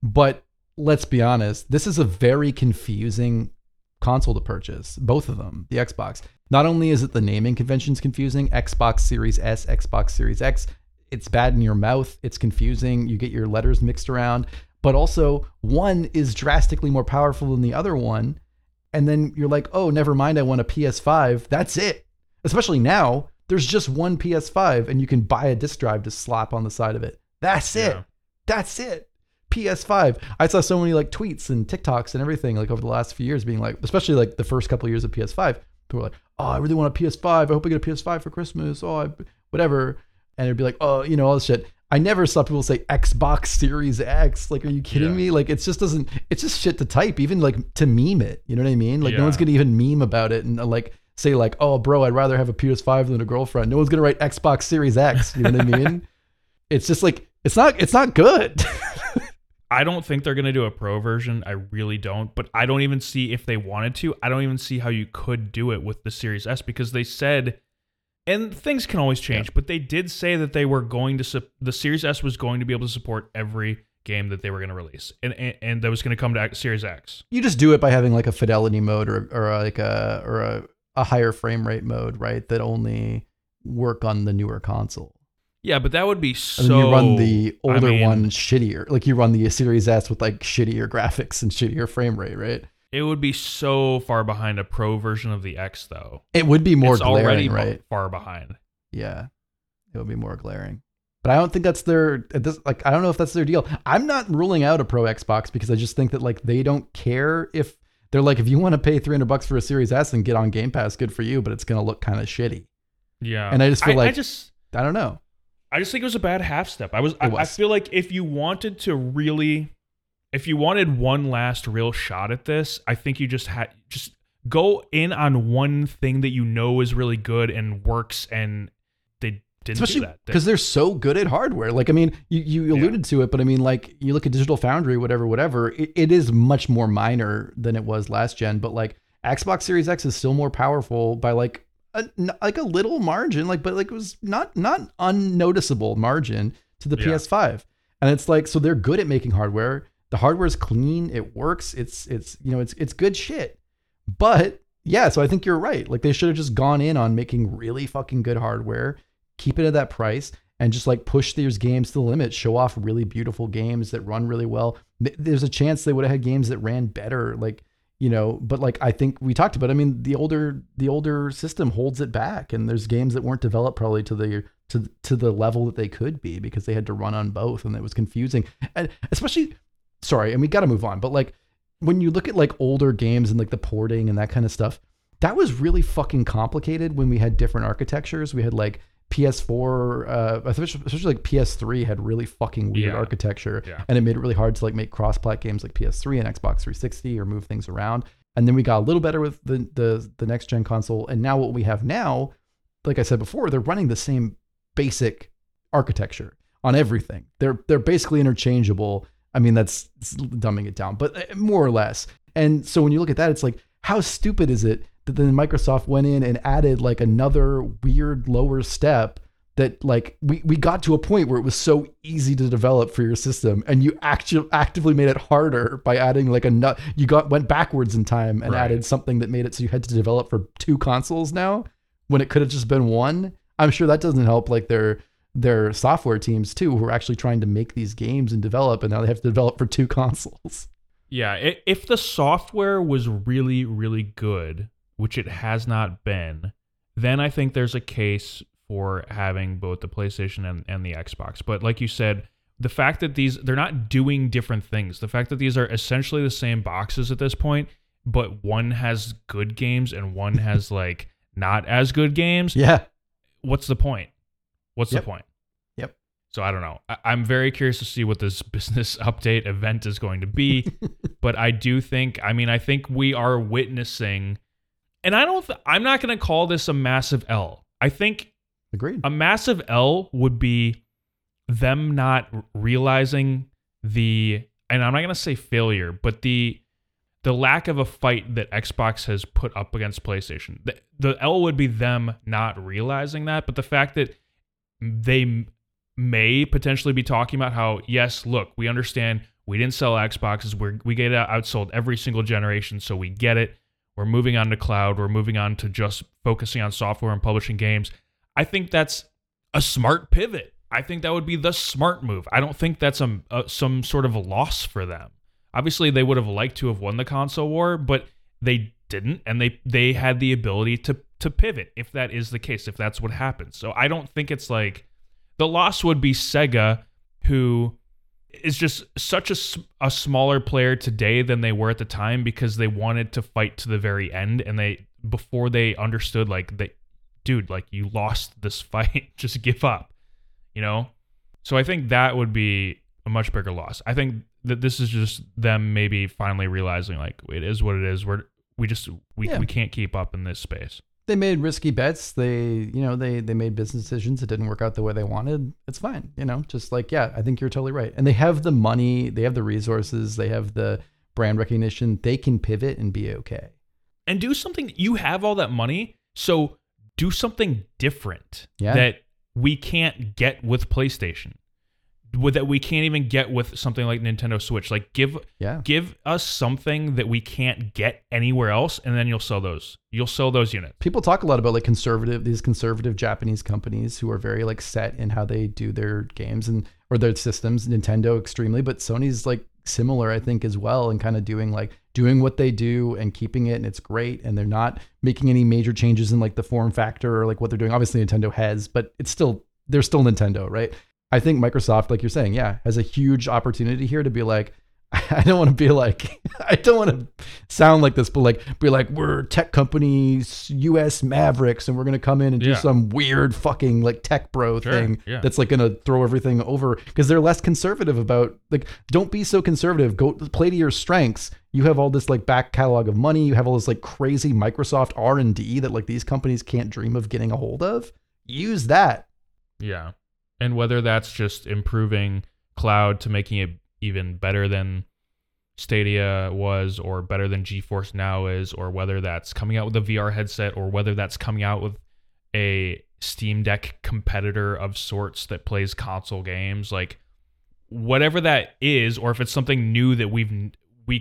but let's be honest. This is a very confusing console to purchase, both of them, the Xbox. Not only is it the naming convention's confusing, Xbox Series S, Xbox Series X, it's bad in your mouth, it's confusing, you get your letters mixed around, but also one is drastically more powerful than the other one. And then you're like, oh, never mind, I want a PS5. That's it. Especially now, there's just one PS5 and you can buy a disc drive to slap on the side of it. That's it. That's it. PS5. I saw so many like tweets and TikToks and everything like over the last few years being like, especially like the first couple of years of PS5, people were like, oh, I really want a PS5. I hope I get a PS5 for Christmas. Oh, whatever. And it'd be like, oh, you know, all this shit. I never saw people say Xbox Series X. Like, are you kidding me? Like, it's just shit to type, even like to meme it. You know what I mean? Like no one's going to even meme about it and like say like, oh bro, I'd rather have a PS5 than a girlfriend. No one's going to write Xbox Series X. You know what I mean? It's just like, it's not good. I don't think they're going to do a pro version. I really don't, but I don't even see if they wanted to. I don't even see how you could do it with the Series S because they said, and things can always change, but they did say that they were going to, the Series S was going to be able to support every game that they were going to release. And that was going to come to Series X. You just do it by having like a fidelity mode or a higher frame rate mode, right? That only work on the newer console. Yeah, but that would be so... And you run the older one shittier. Like you run the Series S with like shittier graphics and shittier frame rate, right? It would be so far behind a pro version of the X though. It would be more glaring, right? It's already far behind. Yeah, it would be more glaring. But I don't think that's their... I don't know if that's their deal. I'm not ruling out a pro Xbox because I just think that like they don't care if... They're like, if you want to pay $300 for a Series S and get on Game Pass, good for you, but it's going to look kind of shitty. Yeah. And I just feel I don't know. I just think it was a bad half step. I feel like if you wanted one last real shot at this, I think you just go in on one thing that you know is really good and works, and they didn't do that. Because they're so good at hardware. Like, I mean, you alluded to it, but I mean, like, you look at Digital Foundry, whatever, it is much more minor than it was last gen, but like Xbox Series X is still more powerful by like a little margin, like, but like it was not unnoticeable margin to the PS5. And it's like, so they're good at making hardware. The hardware is clean. It works. It's good shit. But yeah, so I think you're right. Like they should have just gone in on making really fucking good hardware, keep it at that price and just like push these games to the limit, show off really beautiful games that run really well. There's a chance they would have had games that ran better. Like, you know, but like I think we talked about, I mean, the older system holds it back, and there's games that weren't developed probably to the level that they could be because they had to run on both, and that was confusing. And especially, sorry, and we got to move on, but like when you look at like older games and like the porting and that kind of stuff, that was really fucking complicated when we had different architectures. We had like PS4, especially like PS3 had really fucking weird architecture, and it made it really hard to like make cross-plat games like PS3 and Xbox 360 or move things around. And then we got a little better with the next gen console, and now what we have now, like I said before, they're running the same basic architecture on everything. They're basically interchangeable. I mean, that's dumbing it down, but more or less. And so when you look at that, it's like, how stupid is it that then Microsoft went in and added like another weird lower step that like we got to a point where it was so easy to develop for your system, and you actually actively made it harder by adding like went backwards in time and added something that made it so you had to develop for two consoles now when it could have just been one. I'm sure that doesn't help like their software teams too, who are actually trying to make these games and develop, and now they have to develop for two consoles. Yeah. If the software was really, really good, which it has not been, then I think there's a case for having both the PlayStation and the Xbox. But like you said, the fact that they're not doing different things, the fact that these are essentially the same boxes at this point, but one has good games and one has like not as good games. Yeah. What's the point? The point? Yep. So I don't know. I'm very curious to see what this business update event is going to be. But I do think, I mean, I think we are witnessing... And I'm not going to call this a massive L. I think a massive L would be them not realizing and I'm not going to say failure, but the lack of a fight that Xbox has put up against PlayStation. The L would be them not realizing that, but the fact that they may potentially be talking about how, yes, look, we understand we didn't sell Xboxes. We get outsold every single generation, so we get it. We're moving on to cloud. We're moving on to just focusing on software and publishing games. I think that's a smart pivot. I think that would be the smart move. I don't think that's some sort of a loss for them. Obviously, they would have liked to have won the console war, but they didn't, and they had the ability to pivot if that is the case, if that's what happens. So I don't think it's like... The loss would be Sega, who is just such a smaller player today than they were at the time because they wanted to fight to the very end, and before they understood, like, you lost this fight, just give up, you know? So I think that would be a much bigger loss. I think that this is just them maybe finally realizing, like, it is what it is. We can't keep up in this space. They made risky bets. They made business decisions. It didn't work out the way they wanted. It's fine. You know, just like, yeah, I think you're totally right. And they have the money, they have the resources, they have the brand recognition. They can pivot and be okay. And do something. You have all that money. So do something different that we can't get with PlayStation, that we can't even get with something like Nintendo Switch. Like give us something that we can't get anywhere else, and then you'll sell those units. People talk a lot about like these conservative Japanese companies who are very like set in how they do their games and or their systems. Nintendo extremely, but Sony's like similar, I think, as well, and kind of doing what they do and keeping it, and it's great, and they're not making any major changes in like the form factor or like what they're doing. Obviously Nintendo has, but they're still Nintendo, right? I think Microsoft, like you're saying, has a huge opportunity here to be like, I don't want to sound like this, but like, be like, we're tech companies, US Mavericks, and we're going to come in and do some weird fucking like tech bro thing that's like going to throw everything over, because they're less conservative about like, don't be so conservative. Go play to your strengths. You have all this like back catalog of money. You have all this like crazy Microsoft R&D that like these companies can't dream of getting a hold of. Use that. Yeah. And whether that's just improving cloud to making it even better than Stadia was, or better than GeForce Now is, or whether that's coming out with a VR headset, or whether that's coming out with a Steam Deck competitor of sorts that plays console games, like whatever that is, or if it's something new that we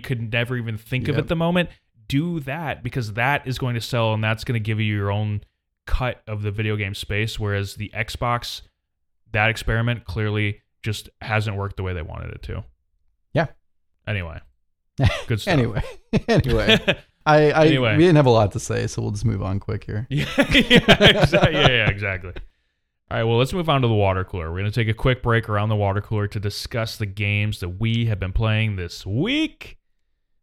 could never even think of at the moment, do that, because that is going to sell, and that's going to give you your own cut of the video game space, whereas the Xbox... That experiment clearly just hasn't worked the way they wanted it to. Yeah. Anyway. Good stuff. Anyway. We didn't have a lot to say, so we'll just move on quick here. Exactly. All right, well, let's move on to the water cooler. We're going to take a quick break around the water cooler to discuss the games that we have been playing this week.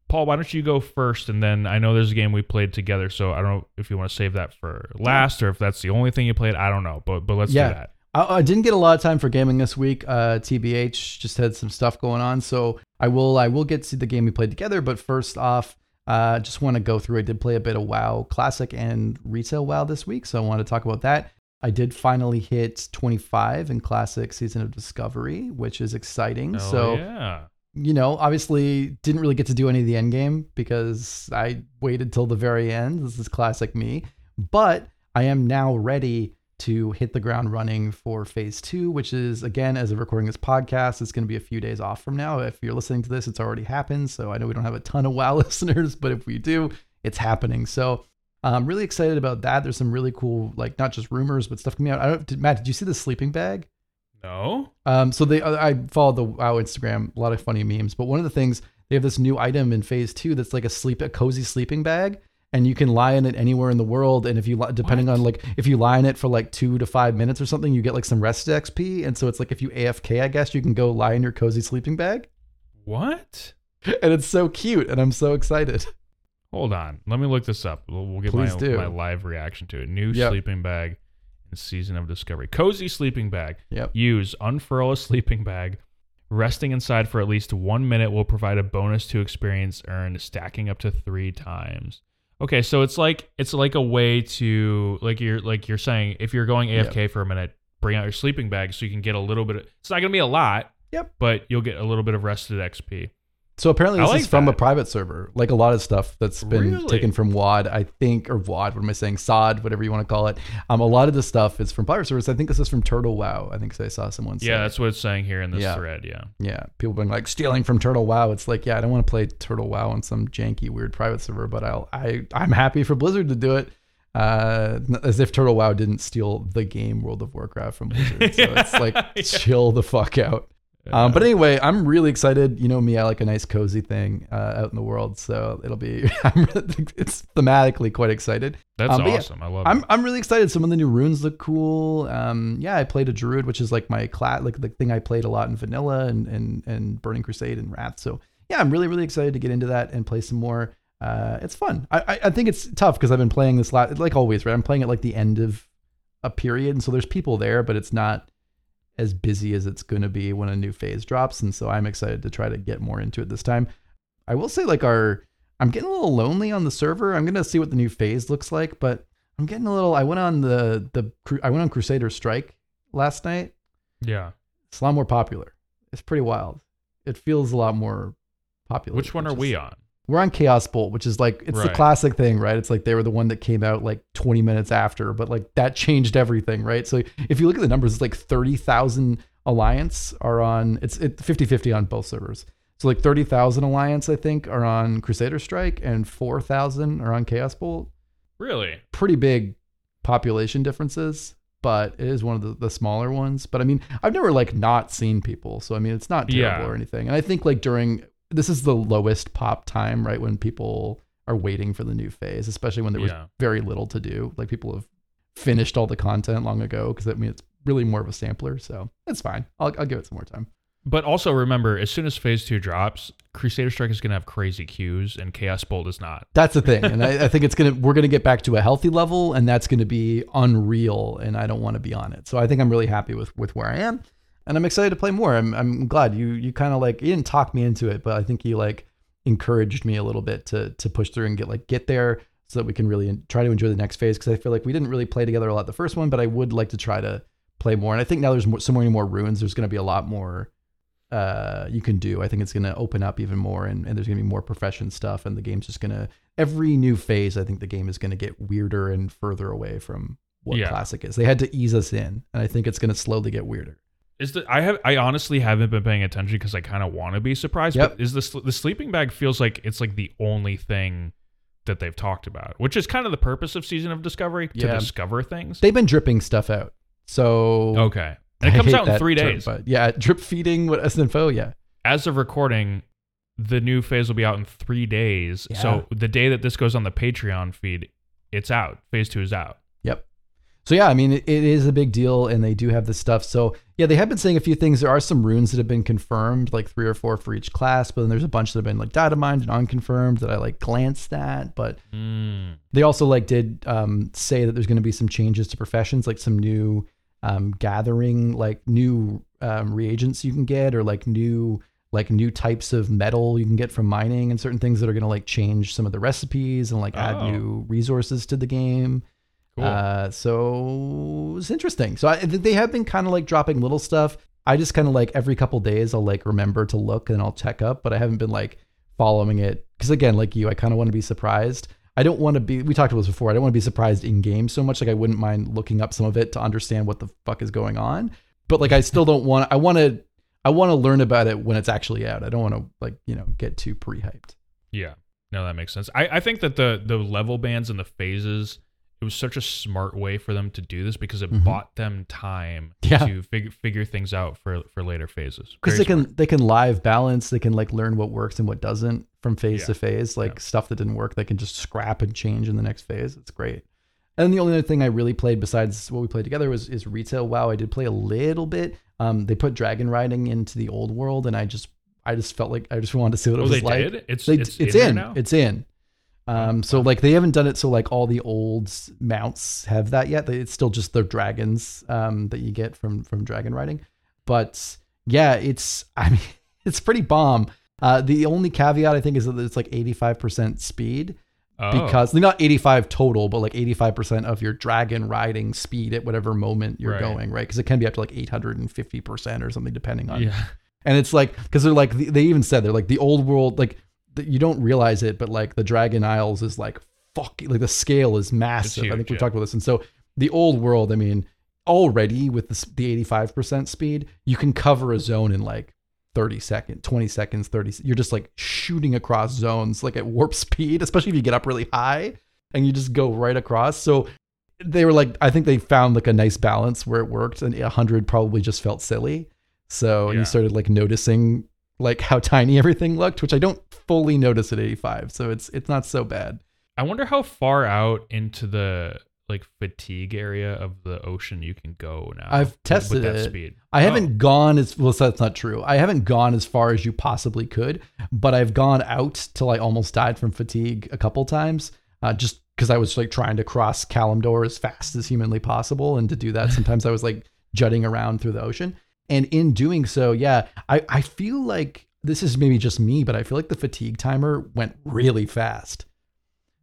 Paul, why don't you go first? And then I know there's a game we played together, so I don't know if you want to save that for last or if that's the only thing you played. I don't know, but let's do that. I didn't get a lot of time for gaming this week. TBH, just had some stuff going on. So I will get to the game we played together. But first off, just want to go through. I did play a bit of WoW Classic and Retail WoW this week, so I want to talk about that. I did finally hit 25 in Classic Season of Discovery, which is exciting. Oh, so, you know, obviously didn't really get to do any of the end game because I waited till the very end. This is classic me. But I am now ready to hit the ground running for phase 2, which is, again, as of recording this podcast, it's going to be a few days off from now. If you're listening to this, it's already happened. So I know we don't have a ton of WoW listeners, but if we do, it's happening. So I'm really excited about that. There's some really cool, like, not just rumors, but stuff coming out. Matt, did you see the sleeping bag? No. So I followed the WoW Instagram, a lot of funny memes, but one of the things, they have this new item in phase 2 that's like a cozy sleeping bag. And you can lie in it anywhere in the world. And if you lie in it for like 2 to 5 minutes or something, you get like some rest XP. And so it's like, if you AFK, I guess you can go lie in your cozy sleeping bag. What? And it's so cute. And I'm so excited. Hold on. Let me look this up. We'll get my live reaction to it. New sleeping bag in Season of Discovery. Cozy sleeping bag. Yep. Use unfurl a sleeping bag. Resting inside for at least 1 minute will provide a bonus to experience earned, stacking up to 3 times. Okay, so it's like a way to, like you're saying, if you're going AFK for a minute, bring out your sleeping bag so you can get a little bit of, it's not going to be a lot, but you'll get a little bit of rested XP. So apparently this is from a private server, like a lot of stuff that's been taken from WOD, I think, or WOD, what am I saying? SOD, whatever you want to call it. A lot of this stuff is from private servers. I think this is from Turtle WoW. I think I saw someone say. Yeah, that's what it's saying here in this thread. Yeah. Yeah. People been like stealing from Turtle WoW. It's like, yeah, I don't want to play Turtle WoW on some janky, weird private server, but I'm happy for Blizzard to do it. As if Turtle WoW didn't steal the game World of Warcraft from Blizzard. So it's like, chill the fuck out. But anyway, I'm really excited. You know me, I like a nice cozy thing out in the world. So it'll be, it's thematically quite excited. That's awesome. Yeah, I love it. I'm really excited. Some of the new runes look cool. Yeah, I played a druid, which is like my like the thing I played a lot in vanilla and Burning Crusade and Wrath. So yeah, I'm really, really excited to get into that and play some more. It's fun. I think it's tough because I've been playing this like always, right? I'm playing at like the end of a period. And so there's people there, but it's not as busy as it's going to be when a new phase drops. And so I'm excited to try to get more into it this time. I will say like I'm getting a little lonely on the server. I'm going to see what the new phase looks like, but I'm getting a little, I went on Crusader Strike last night. Yeah. It's a lot more popular. It's pretty wild. It feels a lot more popular. Which one are we on? We're on Chaos Bolt, which is like, it's the classic thing, right? It's like they were the one that came out like 20 minutes after, but like that changed everything, right? So if you look at the numbers, it's like 30,000 Alliance are on, it's 50-50 on both servers. So like 30,000 Alliance, I think, are on Crusader Strike and 4,000 are on Chaos Bolt. Really? Pretty big population differences, but it is one of the smaller ones. But I mean, I've never like not seen people. So I mean, it's not terrible or anything. And I think like this is the lowest pop time, right? When people are waiting for the new phase, especially when there was very little to do. Like people have finished all the content long ago. Cause I mean, it's really more of a sampler, so it's fine. I'll give it some more time. But also remember, as soon as phase 2 drops, Crusader Strike is going to have crazy queues and Chaos Bolt is not. That's the thing. And I think we're going to get back to a healthy level and that's going to be unreal. And I don't want to be on it. So I think I'm really happy with where I am. And I'm excited to play more. I'm glad you kind of like, you didn't talk me into it, but I think you like encouraged me a little bit to push through and get there so that we can really try to enjoy the next phase. Cause I feel like we didn't really play together a lot the first one, but I would like to try to play more. And I think now there's so many more runes. There's going to be a lot more you can do. I think it's going to open up even more and there's going to be more profession stuff and the game's just going to, every new phase, I think the game is going to get weirder and further away from what classic is. They had to ease us in and I think it's going to slowly get weirder. I honestly haven't been paying attention because I kind of want to be surprised. Yep. But is the sleeping bag feels like it's like the only thing that they've talked about, which is kind of the purpose of Season of Discovery to discover things. They've been dripping stuff out, so okay, and it comes out in 3 days. But yeah, drip feeding with SNFO. Yeah, as of recording, the new phase will be out in 3 days. Yeah. So the day that this goes on the Patreon feed, it's out. Phase 2 is out. Yep. So yeah, I mean, it is a big deal and they do have this stuff. So yeah, they have been saying a few things. There are some runes that have been confirmed, like 3 or 4 for each class, but then there's a bunch that have been like data mined and unconfirmed that I like glanced at, but they also like did say that there's going to be some changes to professions, like some new gathering, like new reagents you can get, or like new types of metal you can get from mining and certain things that are going to like change some of the recipes and like add new resources to the game. Cool. So it's interesting. So they have been kind of like dropping little stuff. I just kind of like every couple days I'll like remember to look and I'll check up, but I haven't been like following it. Cause again, like you, I kind of want to be surprised. I don't want to be, we talked about this before. I don't want to be surprised in game so much. Like I wouldn't mind looking up some of it to understand what the fuck is going on, but like, I still don't want, I want to learn about it when it's actually out. I don't want to like, you know, get too pre-hyped. Yeah, no, that makes sense. I think that the level bands and the phases, it was such a smart way for them to do this because it bought them time to figure things out for later phases. Because they can live balance. They can like learn what works and what doesn't from phase to phase, like stuff that didn't work. They can just scrap and change in the next phase. It's great. And the only other thing I really played besides what we played together is retail. WoW. I did play a little bit. They put dragon riding into the old world. And I just felt like I just wanted to see what it was they like. Did? It's in now? It's in. So like they haven't done it. So like all the old mounts have that yet. It's still just the dragons, that you get from dragon riding. But yeah, it's pretty bomb. The only caveat I think is that it's like 85% speed because not 85 total, but like 85% of your dragon riding speed at whatever moment you're going. Right. Cause it can be up to like 850% or something, depending on And it's like, because they're like, they even said, they're like the old world, like you don't realize it, but like the Dragon Isles is like, fuck, like the scale is massive. Huge, I think we talked about this. And so the old world, I mean, already with the 85% speed, you can cover a zone in like 30 seconds, 20 seconds, 30. You're just like shooting across zones, like at warp speed, especially if you get up really high and you just go right across. So they were like, I think they found like a nice balance where it worked, and 100 probably just felt silly. So you started like noticing like how tiny everything looked, which I don't fully notice at 85. So it's not so bad. I wonder how far out into the like fatigue area of the ocean you can go now. I've tested with that speed. I haven't gone as well. So that's not true. I haven't gone as far as you possibly could, but I've gone out till I almost died from fatigue a couple times, just because I was like trying to cross Kalimdor as fast as humanly possible, and to do that, sometimes I was like jutting around through the ocean. And in doing so, I feel like this is maybe just me, but I feel like the fatigue timer went really fast.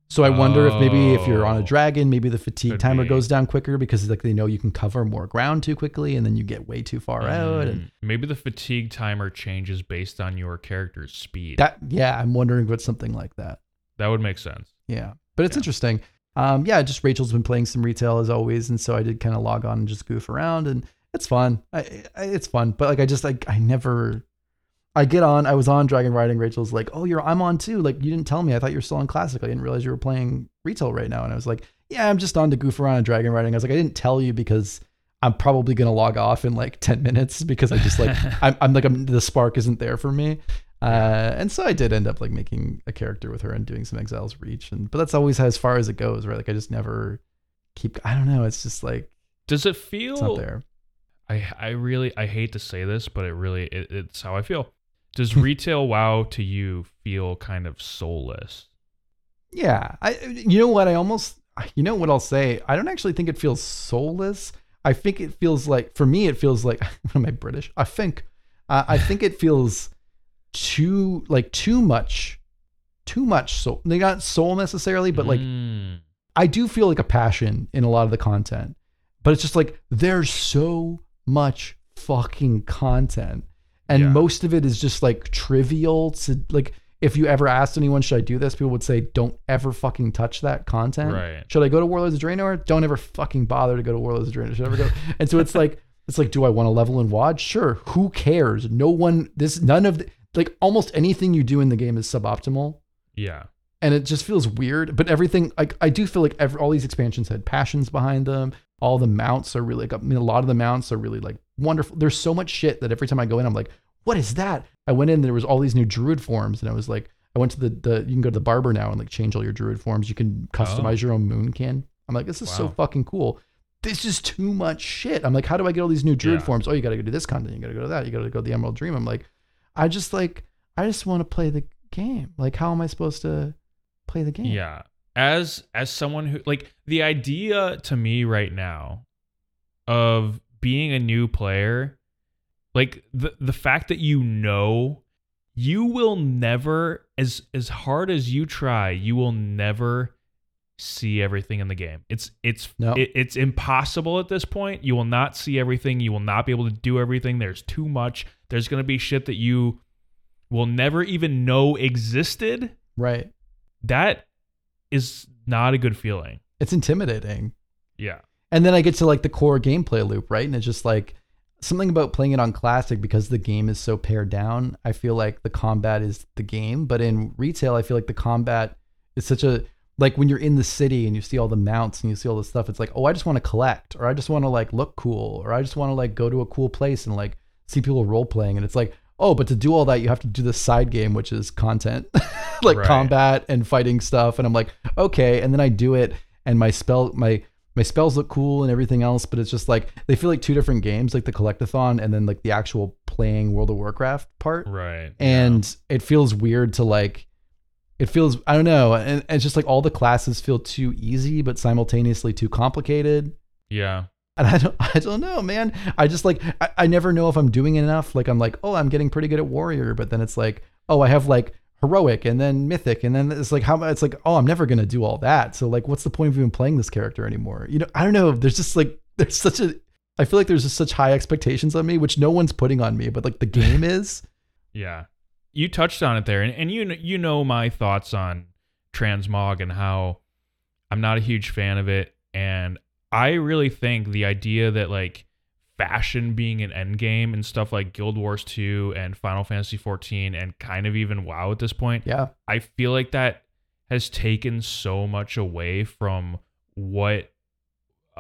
So I wonder if maybe if you're on a dragon, maybe the fatigue timer goes down quicker because like they know you can cover more ground too quickly, and then you get way too far out. And maybe the fatigue timer changes based on your character's speed. I'm wondering about something like that. That would make sense. Yeah, but it's interesting. Just Rachel's been playing some retail as always, and so I did kind of log on and just goof around, and it's fun. It's fun, but like I just like I get on, I was on Dragon Riding. Rachel's like, oh, I'm on too. Like, you didn't tell me. I thought you were still on Classic. I didn't realize you were playing retail right now. And I was like, yeah, I'm just on to goof around on Dragon Riding. I was like, I didn't tell you because I'm probably going to log off in like 10 minutes because I just like, I'm the spark isn't there for me. And so I did end up like making a character with her and doing some Exile's Reach. But that's always as far as it goes, right? Like I just never I don't know. It's just like, does it feel, it's not there. I hate to say this, but it's how I feel. Does retail WoW to you feel kind of soulless? Yeah. You know what I'll say? I don't actually think it feels soulless. I think it feels like, for me, it feels like, am I British? I think it feels too much soul. They got soul necessarily, but like, I do feel like a passion in a lot of the content, but it's just like, there's so much fucking content. And most of it is just like trivial to like, if you ever asked anyone, should I do this? People would say, don't ever fucking touch that content. Right. Should I go to Warlords of Draenor? Don't ever fucking bother to go to Warlords of Draenor. Should I ever go? And so it's like, do I want to level in WoD? Sure. Who cares? Like almost anything you do in the game is suboptimal. Yeah. And it just feels weird, but everything, like I do feel like all these expansions had passions behind them. All the mounts are really a lot of the mounts are really like wonderful. There's so much shit that every time I go in, I'm like, what is that? I went in, there was all these new druid forms, and I was like, I went to you can go to the barber now and like change all your druid forms. You can customize your own moonkin. I'm like, this is so fucking cool. This is too much shit. I'm like, how do I get all these new druid forms? Oh, you got to go do this content. You got to go to that. You got to go to the Emerald Dream. I'm like, I just want to play the game. Like, how am I supposed to play the game? Yeah. As someone who, like, the idea to me right now of being a new player, like the fact that you will never, as hard as you try, you will never see everything in the game. It's impossible at this point. You will not see everything. You will not be able to do everything. There's too much. There's going to be shit that you will never even know existed. Right. That is not a good feeling. It's intimidating. Yeah. And then I get to like the core gameplay loop, right? And it's just like something about playing it on Classic, because the game is so pared down, I feel like the combat is the game. But in retail, I feel like the combat is such a, like when you're in the city and you see all the mounts and you see all this stuff, it's like, oh, I just want to collect, or I just want to like look cool, or I just want to like go to a cool place and like see people role playing. And it's like, oh, but to do all that, you have to do this side game, which is content, like combat and fighting stuff. And I'm like, okay. And then I do it, and my spells look cool and everything else. But it's just like, they feel like two different games, like the collectathon and then like the actual playing World of Warcraft part. Right. And it feels weird to like, it feels, I don't know. And it's just like all the classes feel too easy, but simultaneously too complicated. Yeah. And I don't know, man. I just like, I never know if I'm doing it enough. Like I'm like, oh, I'm getting pretty good at warrior, but then it's like, oh, I have like heroic and then mythic, and then it's like how, it's like, oh, I'm never gonna do all that. So like, what's the point of even playing this character anymore? You know, I don't know. There's just like, there's such a I feel like there's just such high expectations on me, which no one's putting on me, but like the game is. Yeah. You touched on it there. And you know my thoughts on transmog and how I'm not a huge fan of it. And I really think the idea that like fashion being an end game and stuff like Guild Wars 2 and Final Fantasy 14 and kind of even WoW at this point. Yeah. I feel like that has taken so much away from what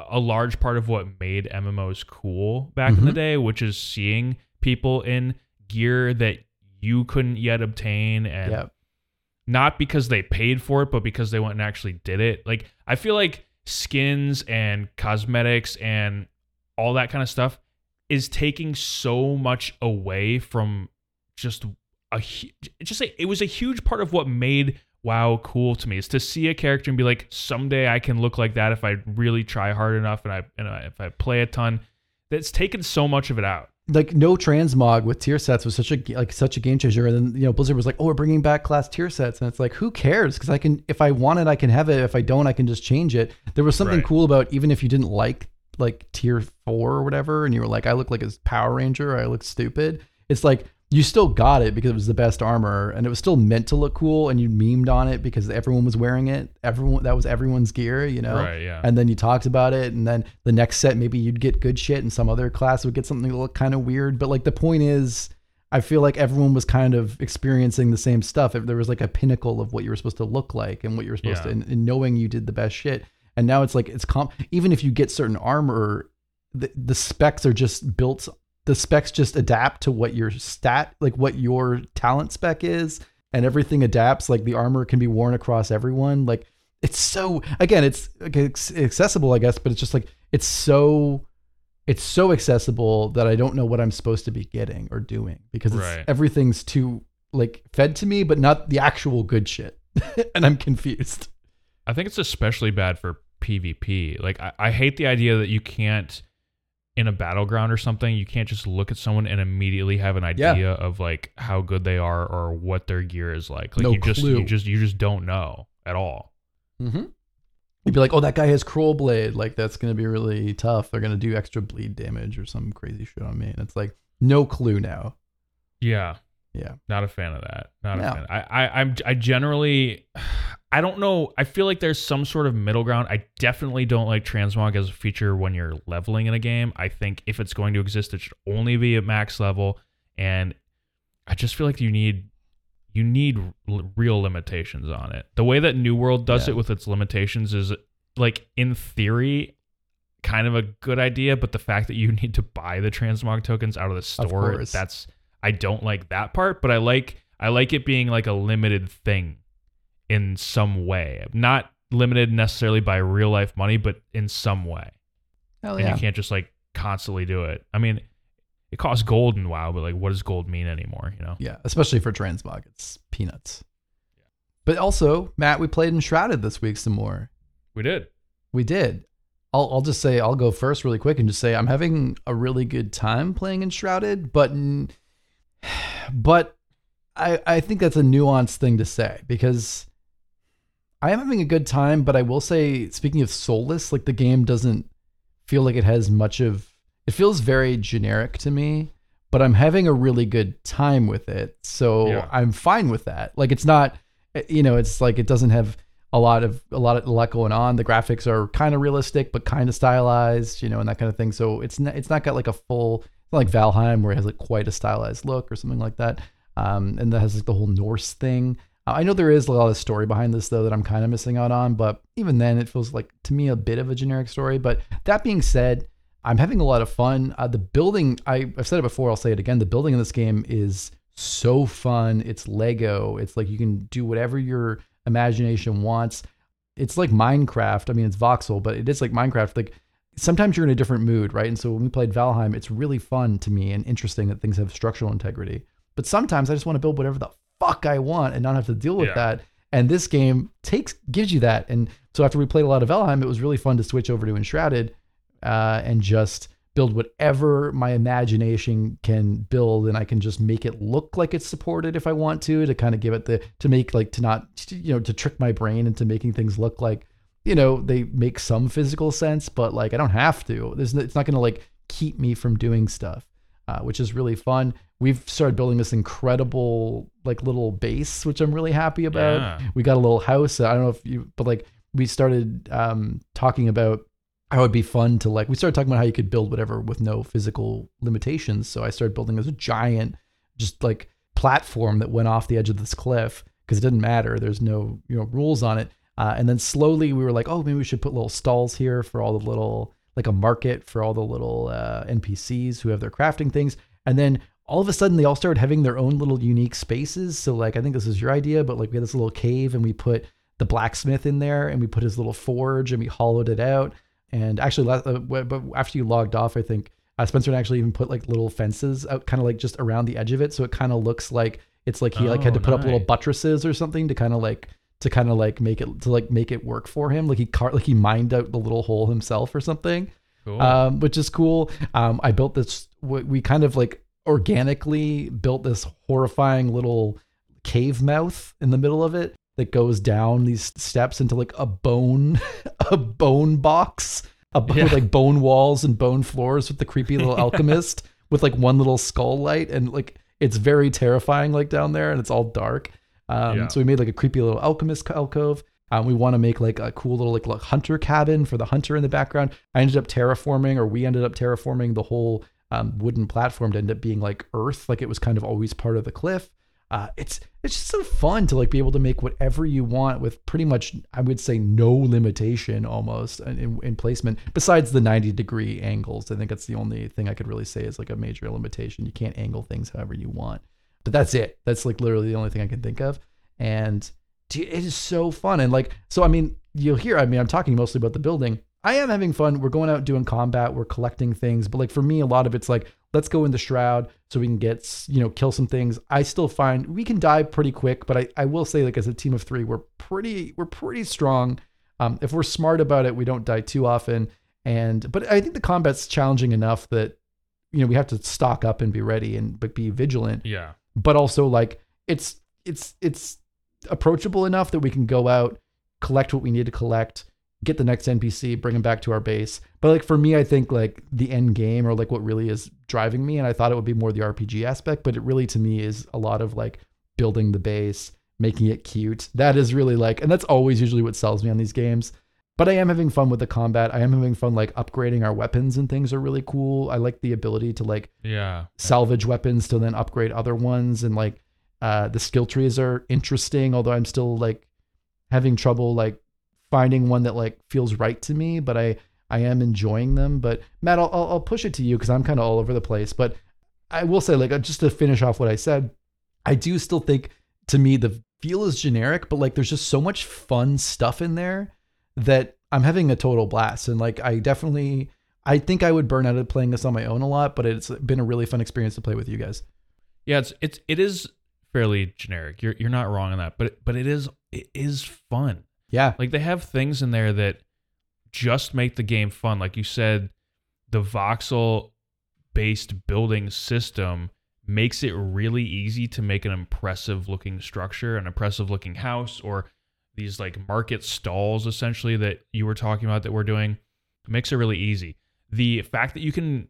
a large part of what made MMOs cool back in the day, which is seeing people in gear that you couldn't yet obtain. And not because they paid for it, but because they went and actually did it. Like, I feel like skins and cosmetics and all that kind of stuff is taking so much away from it was a huge part of what made WoW cool to me, is to see a character and be like, someday I can look like that if I really try hard enough and if I play a ton. That's taken so much of it out. Like, no transmog with tier sets was such a game changer. And then, you know, Blizzard was like, oh, we're bringing back class tier sets. And it's like, who cares? Because I can, if I want it, I can have it. If I don't, I can just change it. There was something cool about, even if you didn't like tier 4 or whatever, and you were like, I look like a Power Ranger, or I look stupid. It's like, you still got it because it was the best armor, and it was still meant to look cool, and you memed on it because everyone was wearing it. That was everyone's gear, you know? Right, yeah. And then you talked about it, and then the next set, maybe you'd get good shit, and some other class would get something that looked kind of weird. But like, the point is, I feel like everyone was kind of experiencing the same stuff. There was like a pinnacle of what you were supposed to look like and what you were supposed to, and knowing you did the best shit. And now it's like, even if you get certain armor, the specs are just built. The specs just adapt to what your what your talent spec is, and everything adapts. Like, the armor can be worn across everyone. Like, it's so, again, it's accessible, I guess, but it's just like, it's so accessible that I don't know what I'm supposed to be getting or doing, because everything's too like fed to me, but not the actual good shit. And I'm confused. I think it's especially bad for PvP. Like, I hate the idea that you can't, in a battleground or something, you can't just look at someone and immediately have an idea of like how good they are or what their gear is like. Like, you just don't know at all. Mm-hmm. You'd be like, oh, that guy has Cruel Blade. Like, that's going to be really tough. They're going to do extra bleed damage or some crazy shit on me. And it's like, no clue now. Yeah. Yeah. Not a fan of that. Not a fan. I generally, I don't know. I feel like there's some sort of middle ground. I definitely don't like transmog as a feature when you're leveling in a game. I think if it's going to exist, it should only be at max level. And I just feel like you need real limitations on it. The way that New World does it with its limitations is, like, in theory, kind of a good idea. But the fact that you need to buy the transmog tokens out of the store, I don't like that part, but I like it being like a limited thing in some way. Not limited necessarily by real life money, but in some way. Oh, and you can't just like constantly do it. I mean, it costs gold in WoW, but like, what does gold mean anymore, you know? Yeah, especially for transmog, it's peanuts. Yeah. But also, Matt, we played Enshrouded this week some more. We did. I'll just say, I'll go first really quick and just say I'm having a really good time playing Enshrouded, but I think that's a nuanced thing to say, because I am having a good time, but I will say, speaking of soulless, like, the game doesn't feel like it has much of, it feels very generic to me, but I'm having a really good time with it. So I'm fine with that. Like, it's not, you know, it's like, it doesn't have a lot going on. The graphics are kind of realistic, but kind of stylized, you know, and that kind of thing. So it's not got like a full, like Valheim, where it has like quite a stylized look or something like that. And that has like the whole Norse thing. I know there is a lot of story behind this, though, that I'm kind of missing out on, but even then it feels like, to me, a bit of a generic story. But that being said, I'm having a lot of fun. The building, I've said it before, I'll say it again. The building in this game is so fun. It's Lego. It's like, you can do whatever your imagination wants. It's like Minecraft. I mean, it's voxel, but it is like Minecraft. Like, sometimes you're in a different mood, right? And so when we played Valheim, it's really fun to me and interesting that things have structural integrity. But sometimes I just want to build whatever the fuck I want and not have to deal with that. And this game gives you that. And so after we played a lot of Valheim, it was really fun to switch over to Enshrouded and just build whatever my imagination can build. And I can just make it look like it's supported if I want to kind of give it to trick my brain into making things look like, you know, they make some physical sense, but like, I don't have to. It's not going to like keep me from doing stuff, which is really fun. We've started building this incredible like little base, which I'm really happy about. Yeah. We got a little house. I don't know if you, but like we started talking about how it would be fun to like, we started talking about how you could build whatever with no physical limitations. So I started building this giant, just like platform that went off the edge of this cliff because it didn't matter. There's no, you know, rules on it. And then slowly we were like, oh, maybe we should put little stalls here for all the little, like a market for all the little NPCs who have their crafting things. And then all of a sudden they all started having their own little unique spaces. So like, I think this is your idea, but like we had this little cave and we put the blacksmith in there and we put his little forge and we hollowed it out. And actually, but after you logged off, I think Spencer actually even put like little fences out kind of like just around the edge of it. So it kind of looks like it's like he like had to put up little buttresses or something to kind of like make it, to like make it work for him. Like he mined out the little hole himself or something, cool. Which is cool. I built this, we kind of like organically built this horrifying little cave mouth in the middle of it that goes down these steps into like a bone box, with like bone walls and bone floors with the creepy little alchemist with like one little skull light. And like, it's very terrifying, like down there, and it's all dark. So we made like a creepy little alchemist alcove. We want to make like a cool little like hunter cabin for the hunter in the background. We ended up terraforming the whole wooden platform to end up being like earth. Like it was kind of always part of the cliff. It's just so fun to like be able to make whatever you want with pretty much, I would say, no limitation almost in placement, besides the 90 degree angles. I think that's the only thing I could really say is like a major limitation. You can't angle things however you want, but that's it. That's like literally the only thing I can think of. And dude, it is so fun. And like, so, I mean, you'll hear, I mean, I'm talking mostly about the building. I am having fun. We're going out doing combat. We're collecting things. But like for me, a lot of it's like, let's go in the shroud so we can get, you know, kill some things. I still find we can die pretty quick, but I will say, like, as a team of three, we're pretty strong. If we're smart about it, we don't die too often. But I think the combat's challenging enough that, you know, we have to stock up and be ready but be vigilant. Yeah. But also like it's approachable enough that we can go out, collect what we need to collect, get the next NPC, bring them back to our base. But like for me, I think like the end game or like what really is driving me, and I thought it would be more the RPG aspect, but it really to me is a lot of like building the base, making it cute. That is really like, and that's always usually what sells me on these games. But I am having fun with the combat. I am having fun like upgrading our weapons and things are really cool. I like the ability to like salvage weapons to then upgrade other ones, and like the skill trees are interesting, although I'm still like having trouble like finding one that like feels right to me, but I am enjoying them. But Matt, I'll push it to you because I'm kind of all over the place, but I will say, like, just to finish off what I said, I do still think to me the feel is generic, but like there's just so much fun stuff in there that I'm having a total blast. And like, I think I would burn out of playing this on my own a lot, but it's been a really fun experience to play with you guys. Yeah. It is fairly generic. You're not wrong on that, but it is fun. Yeah. Like they have things in there that just make the game fun. Like you said, the voxel based building system makes it really easy to make an impressive looking structure, an impressive looking house, or these like market stalls essentially that you were talking about that we're doing. It makes it really easy. The fact that you can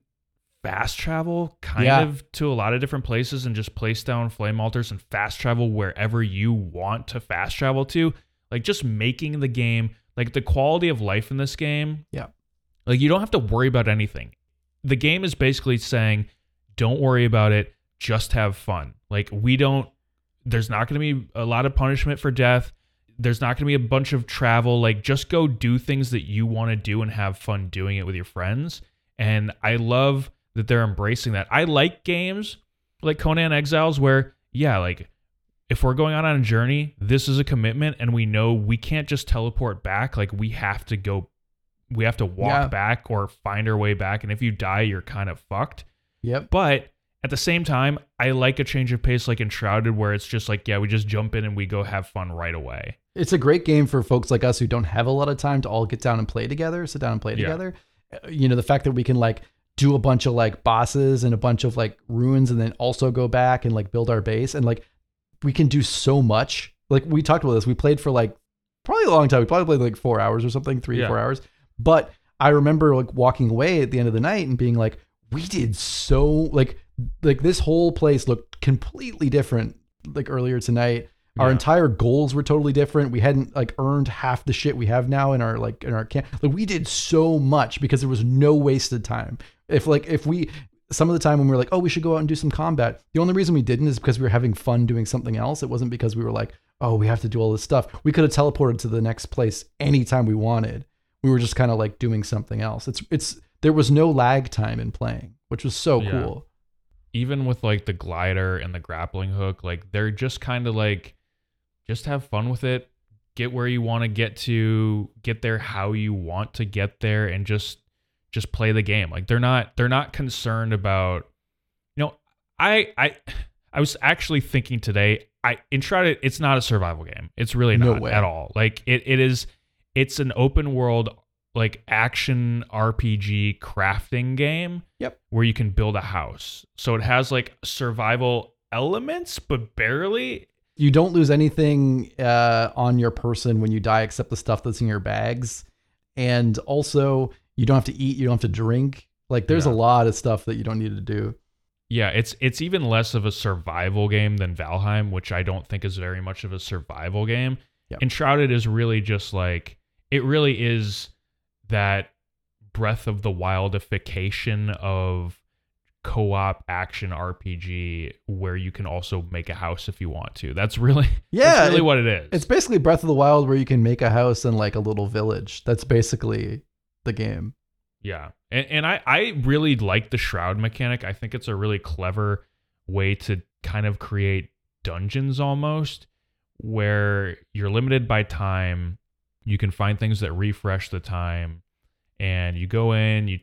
fast travel kind of to a lot of different places and just place down flame altars and fast travel wherever you want to fast travel to. Like just making the game, like the quality of life in this game. Yeah. Like you don't have to worry about anything. The game is basically saying, don't worry about it. Just have fun. Like there's not going to be a lot of punishment for death. There's not going to be a bunch of travel. Like just go do things that you want to do and have fun doing it with your friends. And I love that they're embracing that. I like games like Conan Exiles where, yeah, like, if we're going on a journey, this is a commitment and we know we can't just teleport back. Like we have to walk back or find our way back. And if you die, you're kind of fucked. Yep. But at the same time, I like a change of pace, like in Shrouded, where it's just like, yeah, we just jump in and we go have fun right away. It's a great game for folks like us who don't have a lot of time to all get down and play together, sit down and play together. You know, the fact that we can like do a bunch of like bosses and a bunch of like ruins and then also go back and like build our base and like, we can do so much. Like we talked about this. We played for like probably a long time. We probably played like 4 hours or something, 3 or 4 hours. But I remember like walking away at the end of the night and being like, we did so like this whole place looked completely different like earlier tonight. Our entire goals were totally different. We hadn't like earned half the shit we have now in our like in our camp. Like we did so much because there was no wasted time. If some of the time when we were like, oh, we should go out and do some combat, the only reason we didn't is because we were having fun doing something else. It wasn't because we were like, oh, we have to do all this stuff. We could have teleported to the next place anytime we wanted. We were just kind of like doing something else. There was no lag time in playing, which was so cool. Even with like the glider and the grappling hook, like they're just kind of like, just have fun with it. Get where you want to, get there how you want to get there, and just play the game. Like they're not concerned about, you know, I was actually thinking today, it's not a survival game. It's really not at all. Like it's an open world, like action RPG crafting game where you can build a house. So it has like survival elements, but barely. You don't lose anything on your person when you die, except the stuff that's in your bags. And also you don't have to eat. You don't have to drink. Like there's a lot of stuff that you don't need to do. Yeah, it's even less of a survival game than Valheim, which I don't think is very much of a survival game. Yep. Enshrouded is really just like, it really is that Breath of the Wildification of co-op action RPG where you can also make a house if you want to. That's really what it is. It's basically Breath of the Wild where you can make a house in like a little village. That's basically the game. Yeah. And I really like the shroud mechanic. I think it's a really clever way to kind of create dungeons almost, where you're limited by time. You can find things that refresh the time, and you go in, you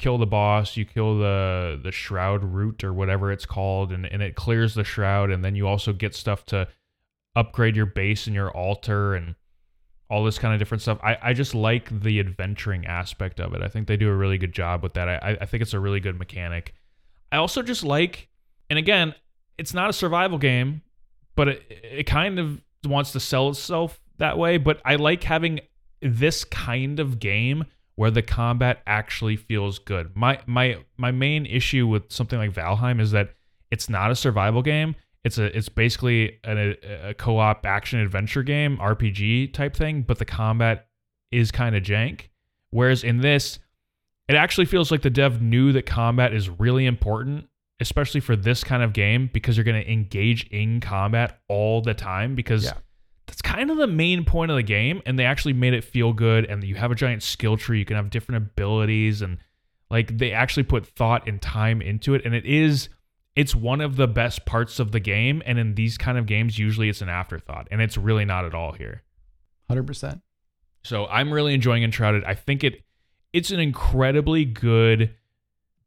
kill the boss, you kill the shroud root or whatever it's called, and it clears the shroud. And then you also get stuff to upgrade your base and your altar and all this kind of different stuff. I just like the adventuring aspect of it. I think they do a really good job with that. I think it's a really good mechanic. I also just like, and again, it's not a survival game, but it kind of wants to sell itself that way. But I like having this kind of game where the combat actually feels good. My main issue with something like Valheim is that it's not a survival game. It's basically a co-op action adventure game, RPG type thing, but the combat is kind of jank. Whereas in this, it actually feels like the dev knew that combat is really important, especially for this kind of game, because you're going to engage in combat all the time, because that's kind of the main point of the game. And they actually made it feel good. And you have a giant skill tree. You can have different abilities, and like they actually put thought and time into it. And it's one of the best parts of the game. And in these kind of games, usually it's an afterthought, and it's really not at all here. 100%. So I'm really enjoying Enshrouded. I think it's an incredibly good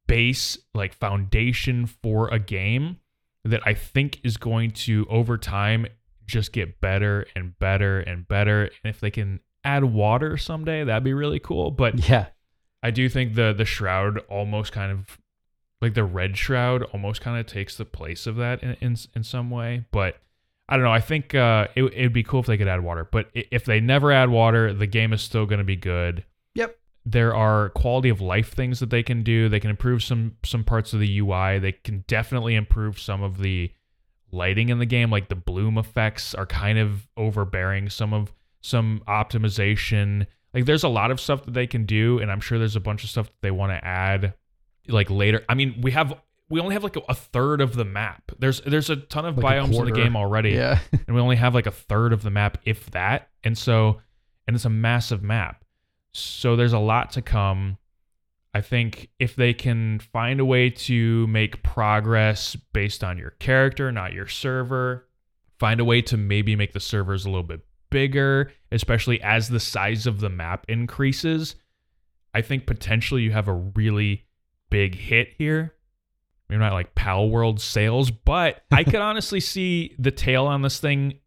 base, like foundation for a game that I think is going to over time just get better and better and better. And if they can add water someday, that'd be really cool. But yeah, I do think the shroud almost kind of, like the red shroud almost kind of takes the place of that in some way. But I don't know. I think it'd be cool if they could add water. But if they never add water, the game is still going to be good. Yep. There are quality of life things that they can do. They can improve some parts of the UI. They can definitely improve some of the lighting in the game. Like the bloom effects are kind of overbearing. Some optimization. Like there's a lot of stuff that they can do, and I'm sure there's a bunch of stuff that they want to add like later. I mean, we only have like a third of the map. There's a ton of like biomes in the game already. Yeah. And we only have like a third of the map, if that. And it's a massive map. So there's a lot to come. I think if they can find a way to make progress based on your character, not your server, find a way to maybe make the servers a little bit bigger, especially as the size of the map increases, I think potentially you have a really big hit here. Maybe not like Palworld sales, but I could honestly see the tail on this thing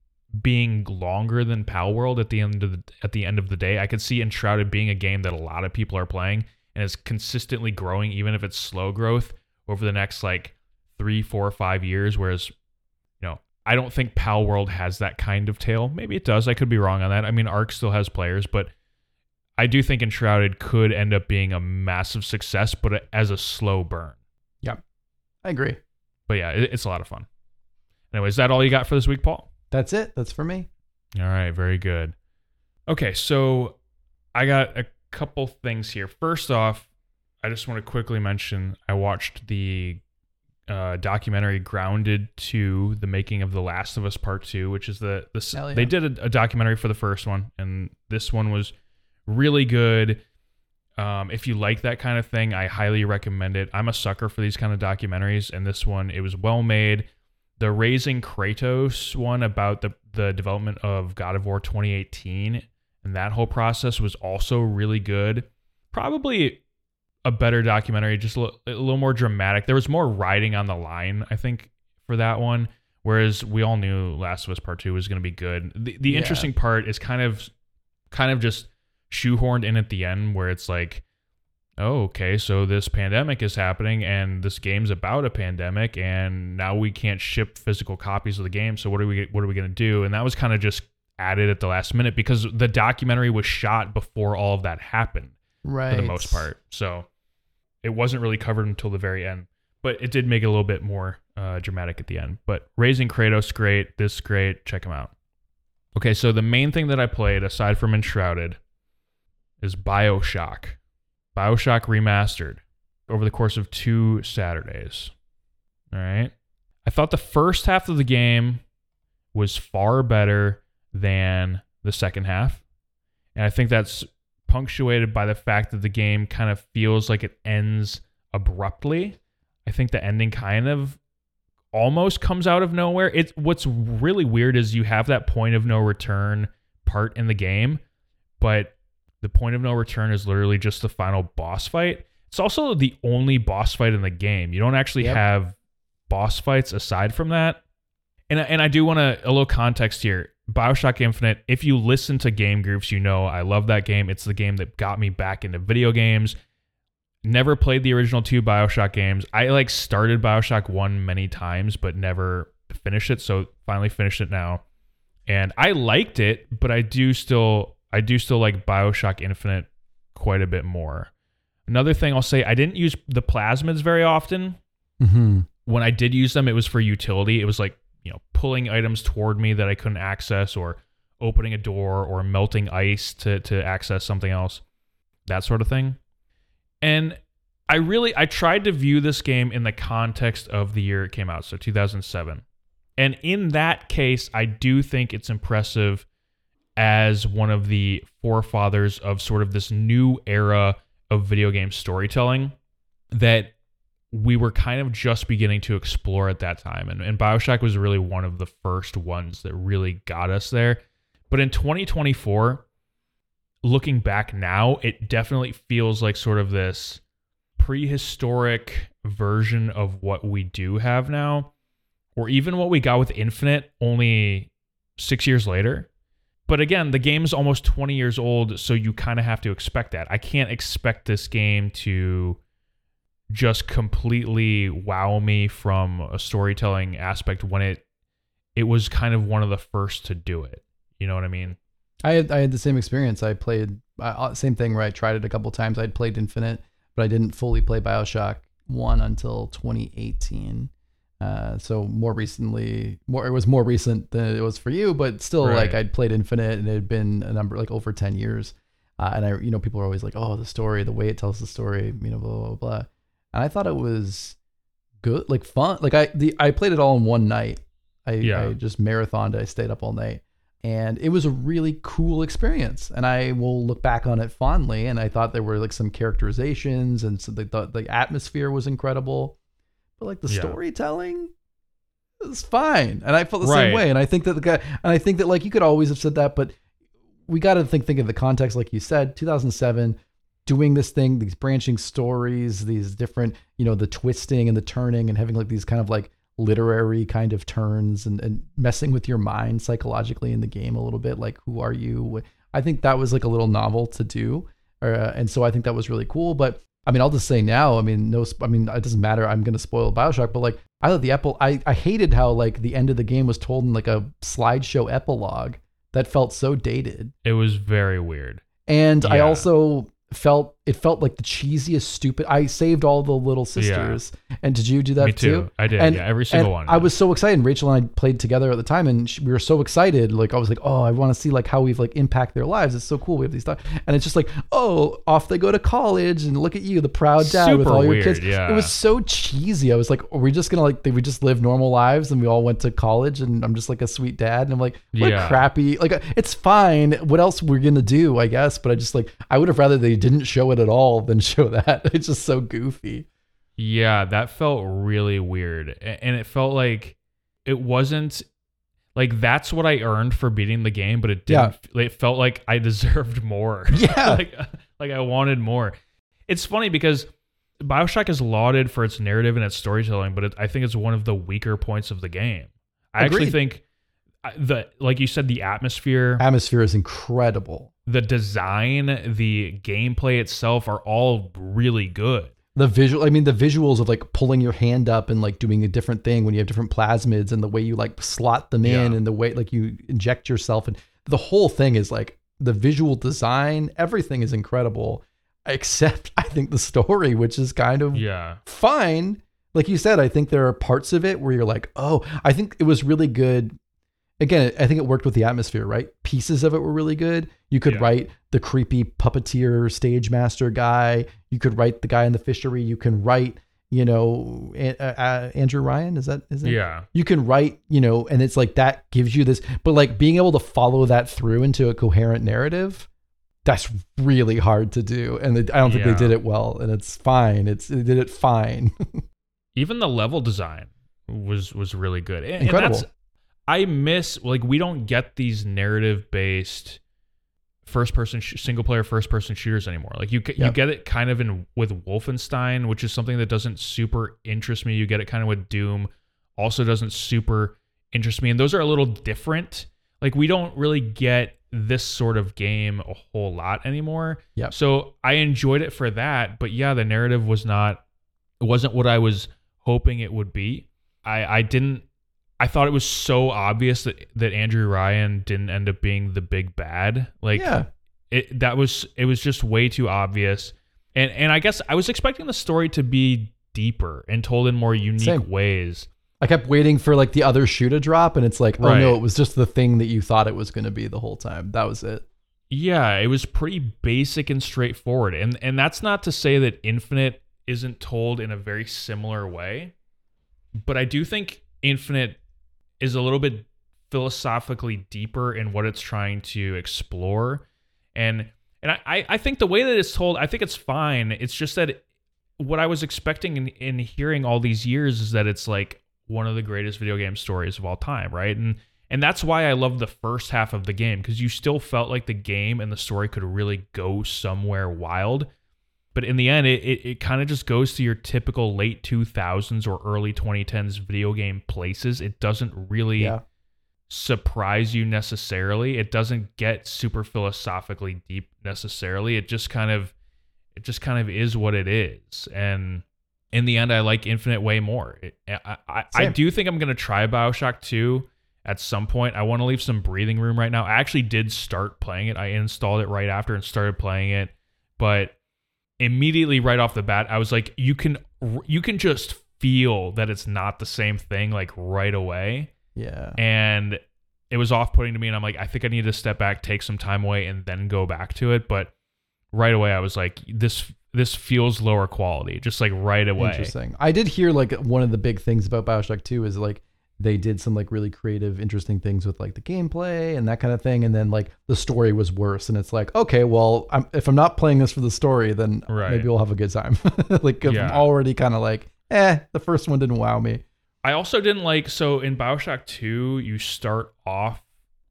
being longer than Palworld at the end of the day. I could see Enshrouded being a game that a lot of people are playing and is consistently growing, even if it's slow growth over the next like 3, 4, 5 years. Whereas, you know, I don't think Palworld has that kind of tail. Maybe it does. I could be wrong on that. I mean, Ark still has players, but I do think Enshrouded could end up being a massive success, but as a slow burn. Yep. I agree. But yeah, it's a lot of fun. Anyway, is that all you got for this week, Paul? That's it. That's for me. All right. Very good. Okay. So I got a couple things here. First off, I just want to quickly mention I watched the documentary Grounded 2, The Making of The Last of Us Part 2, which is the they did a documentary for the first one, and this one was really good. If you like that kind of thing, I highly recommend it. I'm a sucker for these kind of documentaries, and this one, it was well made. The Raising Kratos one about the development of God of War 2018 and that whole process was also really good. Probably a better documentary, just a little more dramatic. There was more riding on the line, I think, for that one, whereas we all knew Last of Us Part 2 was going to be good. The interesting part is kind of just shoehorned in at the end, where it's like, oh, okay, so this pandemic is happening, and this game's about a pandemic, and now we can't ship physical copies of the game, so what are we going to do? And that was kind of just added at the last minute, because the documentary was shot before all of that happened, right, for the most part. So it wasn't really covered until the very end, but it did make it a little bit more dramatic at the end. But Raising Kratos, great. This, great. Check them out. Okay, so the main thing that I played, aside from Enshrouded, is BioShock. BioShock Remastered over the course of 2 Saturdays. All right. I thought the first half of the game was far better than the second half, and I think that's punctuated by the fact that the game kind of feels like it ends abruptly. I think the ending kind of almost comes out of nowhere. It's what's really weird is you have that point of no return part in the game, but the point of no return is literally just the final boss fight. It's also the only boss fight in the game. You don't actually have boss fights aside from that. And I do want a little context here. BioShock Infinite, if you listen to Game Grooves, you know I love that game. It's the game that got me back into video games. Never played the original 2 BioShock games. I started BioShock 1 many times, but never finished it. So finally finished it now. And I liked it, but I do still like BioShock Infinite quite a bit more. Another thing I'll say, I didn't use the plasmids very often. Mm-hmm. When I did use them, it was for utility. It was like, pulling items toward me that I couldn't access, or opening a door, or melting ice to access something else, that sort of thing. And I tried to view this game in the context of the year it came out, so 2007. And in that case, I do think it's impressive as one of the forefathers of sort of this new era of video game storytelling that we were kind of just beginning to explore at that time. And BioShock was really one of the first ones that really got us there. But in 2024, looking back now, it definitely feels like sort of this prehistoric version of what we do have now, or even what we got with Infinite only 6 years later. But again, the game's almost 20 years old, so you kind of have to expect that. I can't expect this game to just completely wow me from a storytelling aspect when it was kind of one of the first to do it. You know what I mean? I had the same experience. I played same thing where I tried it a couple times. I'd played Infinite, but I didn't fully play BioShock 1 until 2018. So it was more recent than it was for you, but still, right. I'd played Infinite and it had been a number over 10 years. And I, people are always like, oh, the story, the way it tells the story, blah, blah, blah. And I thought it was good, fun. I played it all in one night. I just marathoned. I stayed up all night, and it was a really cool experience. And I will look back on it fondly. And I thought there were some characterizations, and so the atmosphere was incredible, but the storytelling is fine. And I felt the same way. And I think that you could always have said that, but we got to think of the context. Like you said, 2007, doing this thing, these branching stories, these different, the twisting and the turning, and having these kind of literary kind of turns, and messing with your mind psychologically in the game a little bit. Who are you? I think that was a little novel to do. And so I think that was really cool. But I'll just say now, it doesn't matter. I'm going to spoil BioShock, but I thought I hated how the end of the game was told in a slideshow epilogue that felt so dated. It was very weird. And I also felt, it felt like the cheesiest, stupid, I saved all the little sisters. Yeah. And did you do that too? I did. And, every single one. I was so excited. Rachel and I played together at the time and we were so excited. Like I was like, oh, I want to see like how we've like impact their lives. It's so cool. We have these stuff. And it's just like, oh, off they go to college and look at you, the proud dad with all your kids. Yeah. It was so cheesy. I was like, are we just going to like, we just live normal lives and we all went to college and I'm just like a sweet dad. And I'm like, what a crappy, like it's fine. What else we're going to do, I guess. But I just like, I would have rather they didn't show it at all than show that. It's just so goofy. Yeah, that felt really weird. And it felt like it wasn't like that's what I earned for beating the game, but it didn't. Yeah. It felt like I deserved more. Yeah. like I wanted more. It's funny because BioShock is lauded for its narrative and its storytelling, but I think it's one of the weaker points of the game. I actually think the, like you said, the atmosphere is incredible. The design, the gameplay itself are all really good. The visuals of like pulling your hand up and like doing a different thing when you have different plasmids and the way you like slot them in and the way like you inject yourself. And the whole thing is like the visual design, everything is incredible, except I think the story, which is kind of fine. Like you said, I think there are parts of it where you're like, oh, I think it was really good. Again, I think it worked with the atmosphere, right? Pieces of it were really good. You could write the creepy puppeteer stage master guy. You could write the guy in the fishery. You can write, you know, Andrew Ryan. Is it? Yeah. You can write, you know, and it's like that gives you this. But like being able to follow that through into a coherent narrative, that's really hard to do. And I don't think they did it well. And it's fine. They did it fine. Even the level design was really good. And, incredible. And I miss, like, we don't get these narrative-based first-person single-player first-person shooters anymore. Like you get it kind of in with Wolfenstein, which is something that doesn't super interest me. You get it kind of with Doom, also doesn't super interest me. And those are a little different. Like we don't really get this sort of game a whole lot anymore. Yeah. So I enjoyed it for that, but the narrative wasn't what I was hoping it would be. I thought it was so obvious that Andrew Ryan didn't end up being the big bad. Like it was just way too obvious. And I guess I was expecting the story to be deeper and told in more unique ways. I kept waiting for like the other shoe to drop and it's like, oh no, it was just the thing that you thought it was going to be the whole time. That was it. Yeah, it was pretty basic and straightforward. And that's not to say that Infinite isn't told in a very similar way, but I do think Infinite is a little bit philosophically deeper in what it's trying to explore. And I think the way that it's told, I think it's fine. It's just that what I was expecting in hearing all these years is that it's like one of the greatest video game stories of all time, right? And that's why I love the first half of the game, because you still felt like the game and the story could really go somewhere wild. But in the end, it kind of just goes to your typical late 2000s or early 2010s video game places. It doesn't really surprise you necessarily. It doesn't get super philosophically deep necessarily. It just kind of is what it is. And in the end, I like Infinite way more. I do think I'm going to try BioShock 2 at some point. I want to leave some breathing room right now. I actually did start playing it. I installed it right after and started playing it. But immediately right off the bat, I was like, you can just feel that it's not the same thing like right away. Yeah. And it was off-putting to me. And I'm like, I think I need to step back, take some time away, and then go back to it. But right away, I was like, this feels lower quality, just like right away. Interesting. I did hear like one of the big things about BioShock 2 is like they did some like really creative, interesting things with like the gameplay and that kind of thing. And then like the story was worse. And it's like, okay, well, if I'm not playing this for the story, then maybe we'll have a good time. Like I'm already kind of like, the first one didn't wow me. I also didn't like, so in BioShock 2, you start off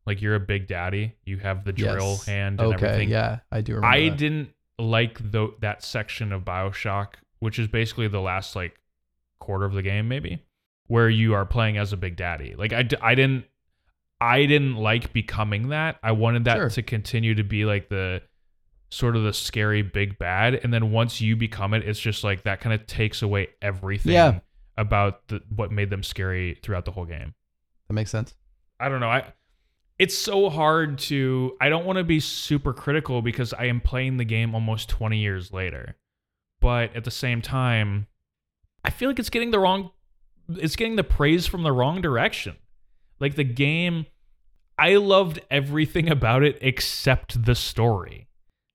like you're a big daddy. You have the drill hand and everything. Yeah, I do remember I didn't like that section of BioShock, which is basically the last like quarter of the game maybe, where you are playing as a big daddy. Like I didn't like becoming that. I wanted that to continue to be like the sort of the scary big bad. And then once you become it, it's just like that kind of takes away everything about what made them scary throughout the whole game. That makes sense. I don't know. I it's so hard to, I don't want to be super critical because I am playing the game almost 20 years later. But at the same time, I feel like it's getting the praise from the wrong direction. Like the game, I loved everything about it except the story,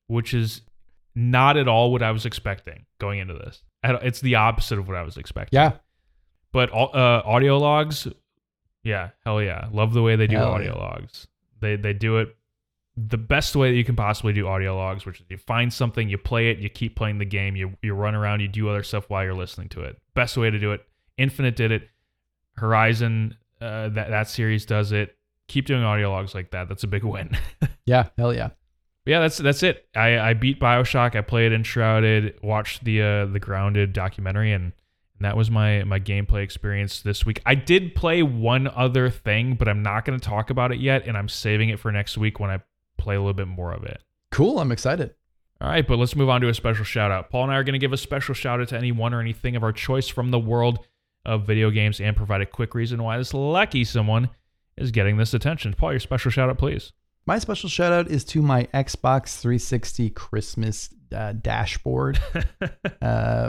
which is not at all what I was expecting going into this. It's the opposite of what I was expecting. Yeah. But audio logs, yeah, hell yeah. Love the way they do audio logs. They do it the best way that you can possibly do audio logs, which is you find something, you play it, you keep playing the game, you run around, you do other stuff while you're listening to it. Best way to do it. Infinite did it. Horizon, that series does it. Keep doing audio logs like that. That's a big win. Yeah, hell yeah. But yeah, that's it. I beat BioShock. I played Enshrouded, watched the Grounded documentary, and that was my gameplay experience this week. I did play one other thing, but I'm not going to talk about it yet, and I'm saving it for next week when I play a little bit more of it. Cool, I'm excited. All right, but let's move on to a special shout-out. Paul and I are going to give a special shout-out to anyone or anything of our choice from the world of video games and provide a quick reason why this lucky someone is getting this attention. Paul, your special shout-out, please. My special shout-out is to my Xbox 360 Christmas dashboard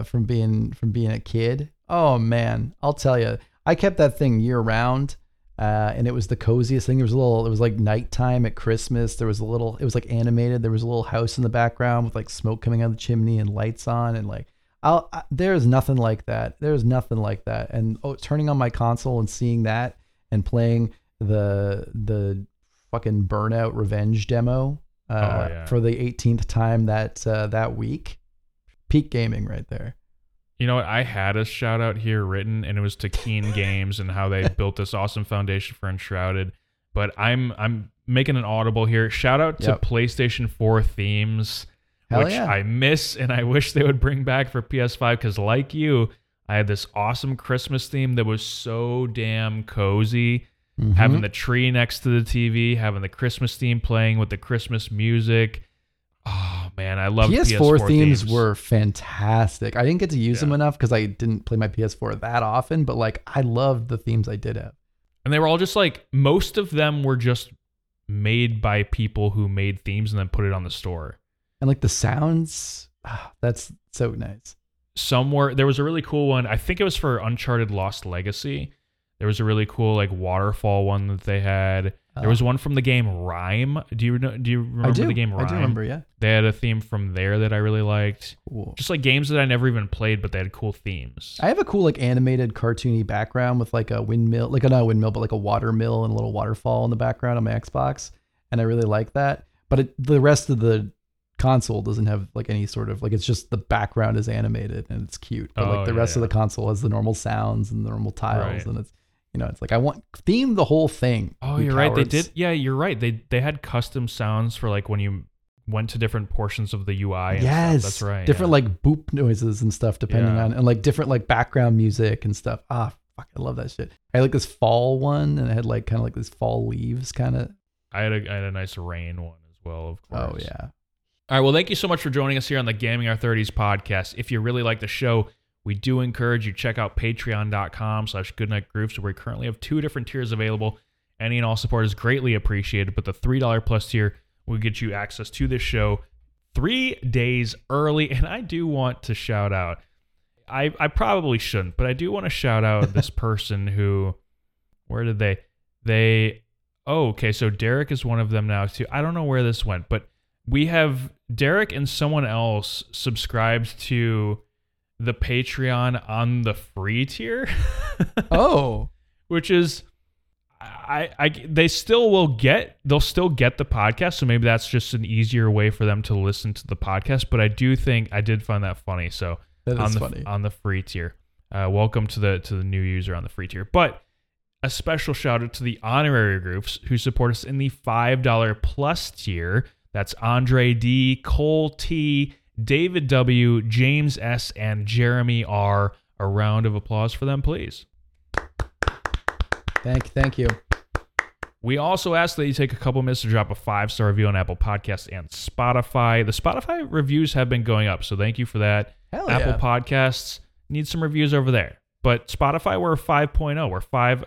from being a kid. Oh, man. I'll tell you. I kept that thing year-round, and it was the coziest thing. It was like nighttime at Christmas. It was like animated. There was a little house in the background with like smoke coming out of the chimney and lights on. And like, there's nothing like that. There's nothing like that. And turning on my console and seeing that and playing the fucking Burnout Revenge demo for the 18th time that week. Peak gaming right there. You know what? I had a shout out here written, and it was to Keen Games and how they built this awesome foundation for Enshrouded. But I'm making an audible here. Shout out to PlayStation 4 themes, which I miss, and I wish they would bring back for PS5, because like you, I had this awesome Christmas theme that was so damn cozy. Mm-hmm. Having the tree next to the TV, having the Christmas theme playing with the Christmas music. Oh, man, I love PS4 themes. Were fantastic. I didn't get to use them enough because I didn't play my PS4 that often, but like I loved the themes I did have. And they were all just like, most of them were just made by people who made themes and then put it on the store. And like the sounds, that's so nice. There was a really cool one. I think it was for Uncharted Lost Legacy. There was a really cool like waterfall one that they had. There was one from the game Rhyme. Do you remember the game Rhyme? I do remember, yeah. They had a theme from there that I really liked. Cool. Just like games that I never even played, but they had cool themes. I have a cool like animated cartoony background with like a windmill, like not a windmill, but like a water mill and a little waterfall in the background on my Xbox. And I really like that. But the rest of the console doesn't have like any sort of like, it's just the background is animated and it's cute. But like the rest of the console has the normal sounds and the normal tiles and it's, you know, it's like I want theme the whole thing. Oh, you're right. They did. Yeah, you're right. They had custom sounds for like when you went to different portions of the UI. And yes, stuff. That's right. Different like boop noises and stuff depending on, and like different like background music and stuff. Ah, fuck, I love that shit. I had like this fall one, and I had like kind of like this fall leaves kind of. I had a nice rain one as well, of course. Oh yeah. All right. Well, thank you so much for joining us here on the Gaming Our 30s podcast. If you really like the show, we do encourage you to check out patreon.com/goodnightgroofs, where we currently have 2 different tiers available. Any and all support is greatly appreciated, but the $3 plus tier will get you access to this show 3 days early. And I do want to shout out, I probably shouldn't, but I do want to shout out this person who, so Derek is one of them now too. I don't know where this went, but we have Derek and someone else subscribed to the Patreon on the free tier. Which is, they'll still get the podcast. So maybe that's just an easier way for them to listen to the podcast. But I do think I did find that funny. So on the free tier, welcome to the new user on the free tier, but a special shout out to the honorary groups who support us in the $5 plus tier. That's Andre D, Cole T, David W, James S, and Jeremy R. A round of applause for them, please. Thank you. We also ask that you take a couple minutes to drop a 5-star review on Apple Podcasts and Spotify. The Spotify reviews have been going up, so thank you for that. Hell yeah. Apple Podcasts need some reviews over there. But Spotify, we're 5.0. We're 5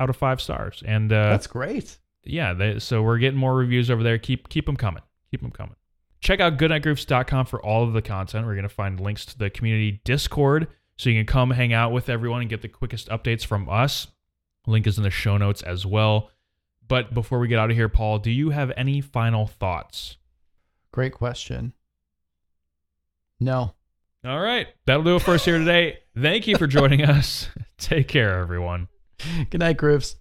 out of 5 stars. And that's great. yeah, so we're getting more reviews over there. Keep them coming. Keep them coming. Check out goodnightgroofs.com for all of the content. We're going to find links to the community Discord so you can come hang out with everyone and get the quickest updates from us. Link is in the show notes as well. But before we get out of here, Paul, do you have any final thoughts? Great question. No. All right. That'll do it for us here today. Thank you for joining us. Take care, everyone. Good night, Groofs.